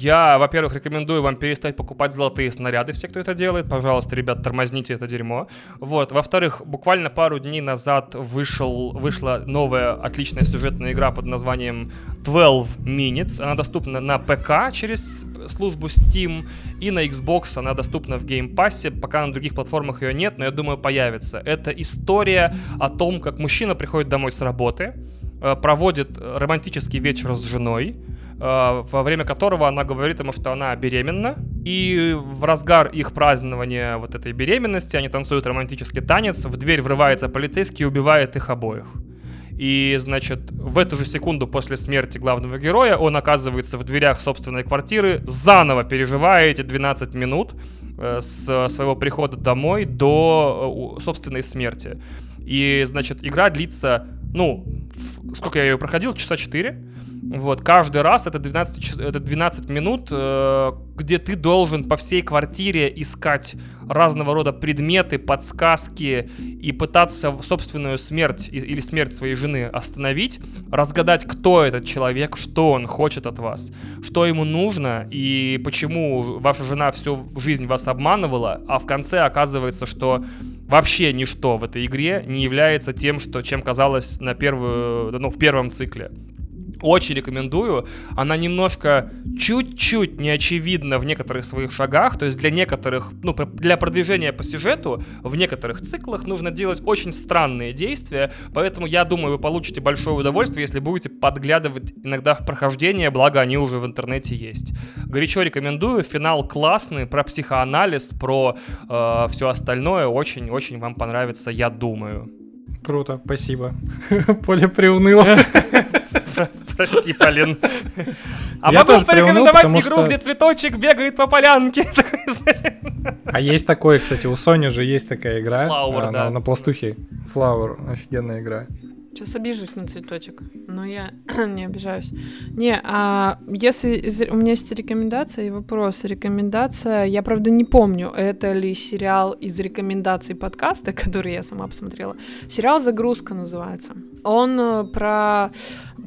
Я, во-первых, рекомендую вам перестать покупать золотые снаряды, все, кто это делает. Пожалуйста, ребят, тормозните это дерьмо. Вот. Во-вторых, буквально пару дней назад вышел... вышла новая отличная сюжетная игра под названием twelve minutes. Она доступна на ПК через службу Steam и на Xbox она доступна в Game Pass. Пока на других платформах ее нет, но я думаю, появится. Это история о том, как мужчина приходит домой с работы, проводит романтический вечер с женой, во время которого она говорит ему, что она беременна. И в разгар их празднования вот этой беременности они танцуют романтический танец, в дверь врывается полицейский и убивает их обоих. И, значит, в эту же секунду после смерти главного героя он оказывается в дверях собственной квартиры, заново переживая эти двенадцать минут с своего прихода домой до собственной смерти. И, значит, игра длится, ну, сколько я ее проходил, часа четыре. Вот, каждый раз это двенадцать, это двенадцать минут, э, где ты должен по всей квартире искать разного рода предметы, подсказки и пытаться собственную смерть и, или смерть своей жены остановить, разгадать, кто этот человек, что он хочет от вас, что ему нужно и почему ваша жена всю жизнь вас обманывала, а в конце оказывается, что вообще ничто в этой игре не является тем, что, чем казалось на первую, ну, в первом цикле. Очень рекомендую. Она немножко чуть-чуть неочевидна в некоторых своих шагах. То есть для некоторых, ну, для продвижения по сюжету в некоторых циклах нужно делать очень странные действия. Поэтому я думаю, вы получите большое удовольствие, если будете подглядывать иногда в прохождение, благо они уже в интернете есть. Горячо рекомендую. Финал классный, про психоанализ, про э, все остальное. Очень-очень вам понравится, я думаю. Круто, спасибо. Поле приуныло. Прости, Полин. А я могу тоже порекомендовать приунул, игру, что... где цветочек бегает по полянке. А есть такое, кстати, у Sony же есть такая игра. Flower, а, да. На, на пластухе. Flower, офигенная игра. Сейчас обижусь на цветочек, но я не обижаюсь. Не, а если у меня есть рекомендация и вопрос, рекомендация, я правда не помню, это ли сериал из рекомендаций подкаста, который я сама посмотрела. Сериал «Загрузка» называется. Он про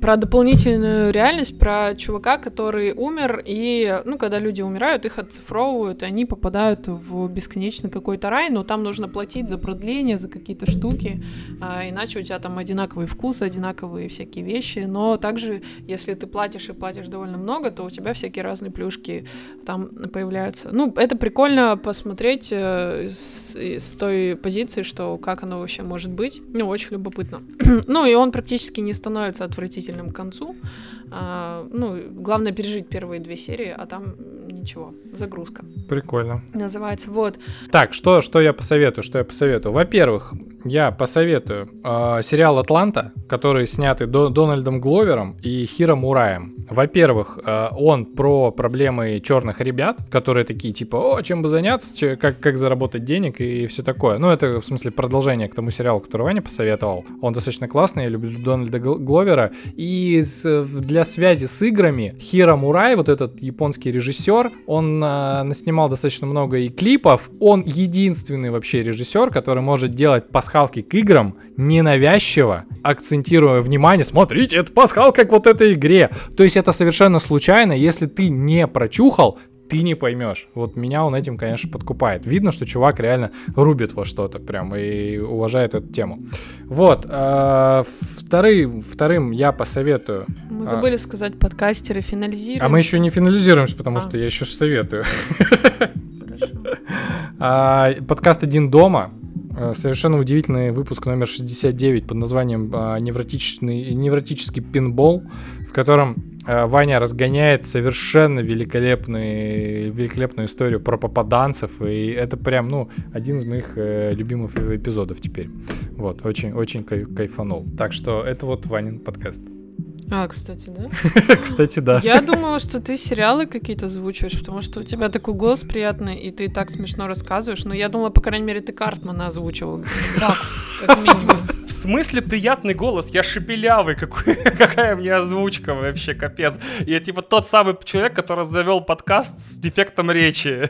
про дополнительную реальность, про чувака, который умер, и, ну, когда люди умирают, их отцифровывают, и они попадают в бесконечный какой-то рай, но там нужно платить за продление, за какие-то штуки, а, иначе у тебя там одинаковые вкусы, одинаковые всякие вещи, но также, если ты платишь и платишь довольно много, то у тебя всякие разные плюшки там появляются. Ну, это прикольно посмотреть с, с той позиции, что как оно вообще может быть. Ну, очень любопытно. Ну, и он практически не становится отвратительным к концу. А, ну, главное пережить первые две серии, а там ничего. Загрузка. Прикольно. Называется, вот. Так, что, что я посоветую? Что я посоветую? Во-первых, я посоветую э, сериал «Атланта», который снятый До- Дональдом Гловером и Хиро Мураем. Во-первых, э, он про проблемы черных ребят, которые такие типа, о, чем бы заняться, че, как, как заработать денег и все такое. Ну, это, в смысле, продолжение к тому сериалу, который Ваня посоветовал. Он достаточно классный, я люблю Дональда Гловера. И с, для связи с играми Хиро Мурай, вот этот японский режиссер, он э, наснимал достаточно много и клипов. Он единственный вообще режиссер, который может делать пасхалки к играм ненавязчиво, акцентируя внимание, смотрите, это пасхалка к вот этой игре. То есть это совершенно случайно, если ты не прочухал, ты не поймешь. Вот меня он этим, конечно, подкупает. Видно, что чувак реально рубит во что-то прям и уважает эту тему. Вот. Э, вторым, вторым я посоветую... Мы забыли а... сказать, подкастеры, финализируем. А мы еще не финализируемся, потому а. что я еще советую. Подкаст «Один дома». Совершенно удивительный выпуск номер шестьдесят девять под названием «Невротичный, невротический пинбол», в котором Ваня разгоняет совершенно великолепную, великолепную историю про попаданцев, и это прям, ну, один из моих любимых эпизодов теперь. Вот, очень-очень кайфанул. Так что это вот Ванин подкаст. А, кстати, да? Кстати, да. Я думала, что ты сериалы какие-то озвучиваешь, потому что у тебя такой голос приятный, и ты так смешно рассказываешь. Но я думала, по крайней мере, ты Картмана озвучивал. Так, как минимум. В смысле приятный голос? Я шепелявый. Какая мне озвучка вообще, капец. Я типа тот самый человек, который завел подкаст с дефектом речи.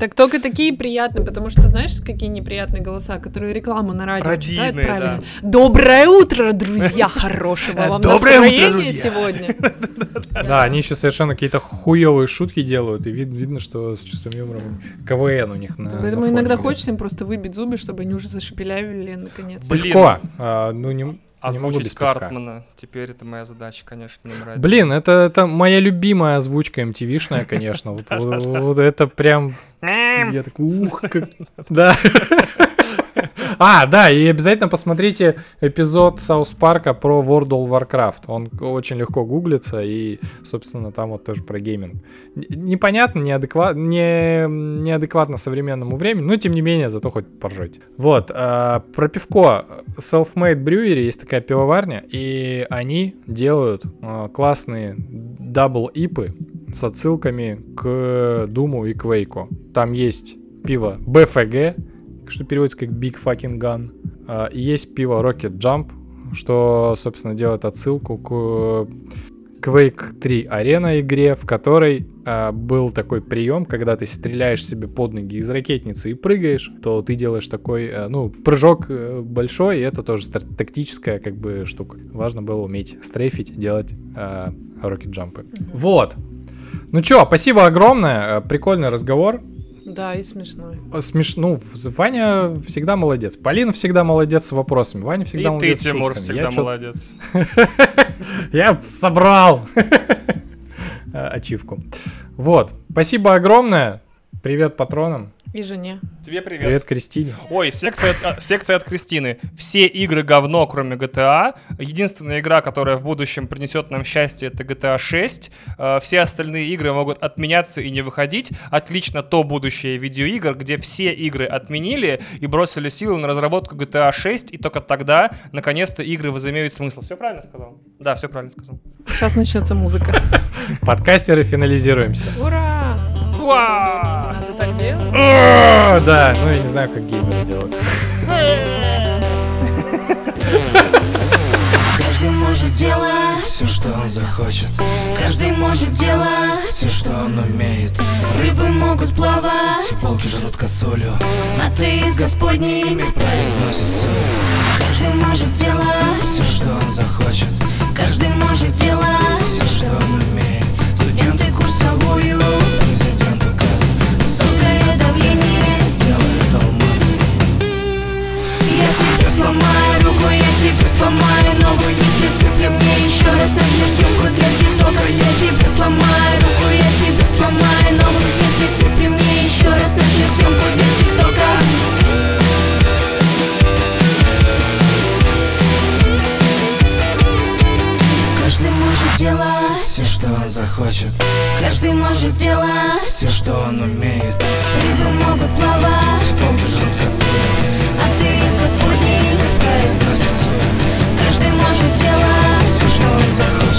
Так только такие приятные, потому что знаешь, какие неприятные голоса, которые рекламу на радио Родильные, читают правильно. Да. Доброе утро, друзья, хорошего вам настроения сегодня. Да, они еще совершенно какие-то хуевые шутки делают, и видно, что с чувством юмора КВН у них на форме. Поэтому иногда хочется им просто выбить зубы, чтобы они уже зашепелявили наконец. Легко. Ну не... Озвучить Картмана. Теперь это моя задача, конечно, не нравится. Блин, это, это моя любимая озвучка эм ти ви-шная, конечно. Вот, вот, вот это прям... Я такой, ух, как... Да. А, да, и обязательно посмотрите эпизод Саус Парка про World of Warcraft. Он очень легко гуглится, и, собственно, там вот тоже про гейминг. Непонятно, неадекват, не, неадекватно современному времени, но, тем не менее, зато хоть поржете. Вот, э, про пивко. Self-Made Brewery, есть такая пивоварня, и они делают э, классные дабл-ипы с отсылками к Думу и Квейку. Там есть пиво би эф джи, что переводится как Big Fucking Gun. И есть пиво Rocket Jump, что, собственно, делает отсылку к Quake три Arena игре, в которой был такой прием, когда ты стреляешь себе под ноги из ракетницы и прыгаешь, то ты делаешь такой, ну, прыжок большой, и это тоже тактическая, как бы, штука. Важно было уметь стрейфить, делать Rocket Jump. Вот. Ну чё, спасибо огромное. Прикольный разговор. Да, и смешной. Смешно. Ну, Ваня всегда молодец. Полина всегда молодец с вопросами. Ваня всегда и молодец. И ты, Тимур, всегда молодец. Я собрал ачивку. Вот. Спасибо огромное. Привет патронам. И жене. Тебе привет. Привет Кристине. Ой, секция от, секция от Кристины. Все игры говно, кроме джи ти эй. Единственная игра, которая в будущем принесет нам счастье, это джи ти эй шесть. Все остальные игры могут отменяться и не выходить. Отлично то будущее видеоигр, где все игры отменили и бросили силы на разработку джи ти эй шесть, и только тогда, наконец-то, игры возымеют смысл. Все правильно сказал? Да, все правильно сказал. Сейчас начнется музыка. Подкастеры, финализируемся. Ура! Ура! Так делать? О, да, ну я не знаю, как геймеры делают. Каждый может делать все, что он захочет. Каждый может делать все, что он умеет. Рыбы могут плавать, волки жрут косулю, а ты с Господними произносит соль. Каждый может делать все, что он захочет. Каждый может делать все, что он умеет. Студенты курсовую, президент указан. Давление делают алмазы. Я тебе сломаю руку, я тебе сломаю ногу, если ты при мне еще раз начнешь съемку для ТикТока. Я тебе сломаю руку, я тебе сломаю ногу, если ты при мне еще раз начнешь съемку для ТикТока. Каждый может делать все, что он захочет. Каждый может делать все, что он умеет. Рыбы могут плавать, волки жрут косулю, а ты из Господней произносит свое. Каждый может делать все, что он захочет.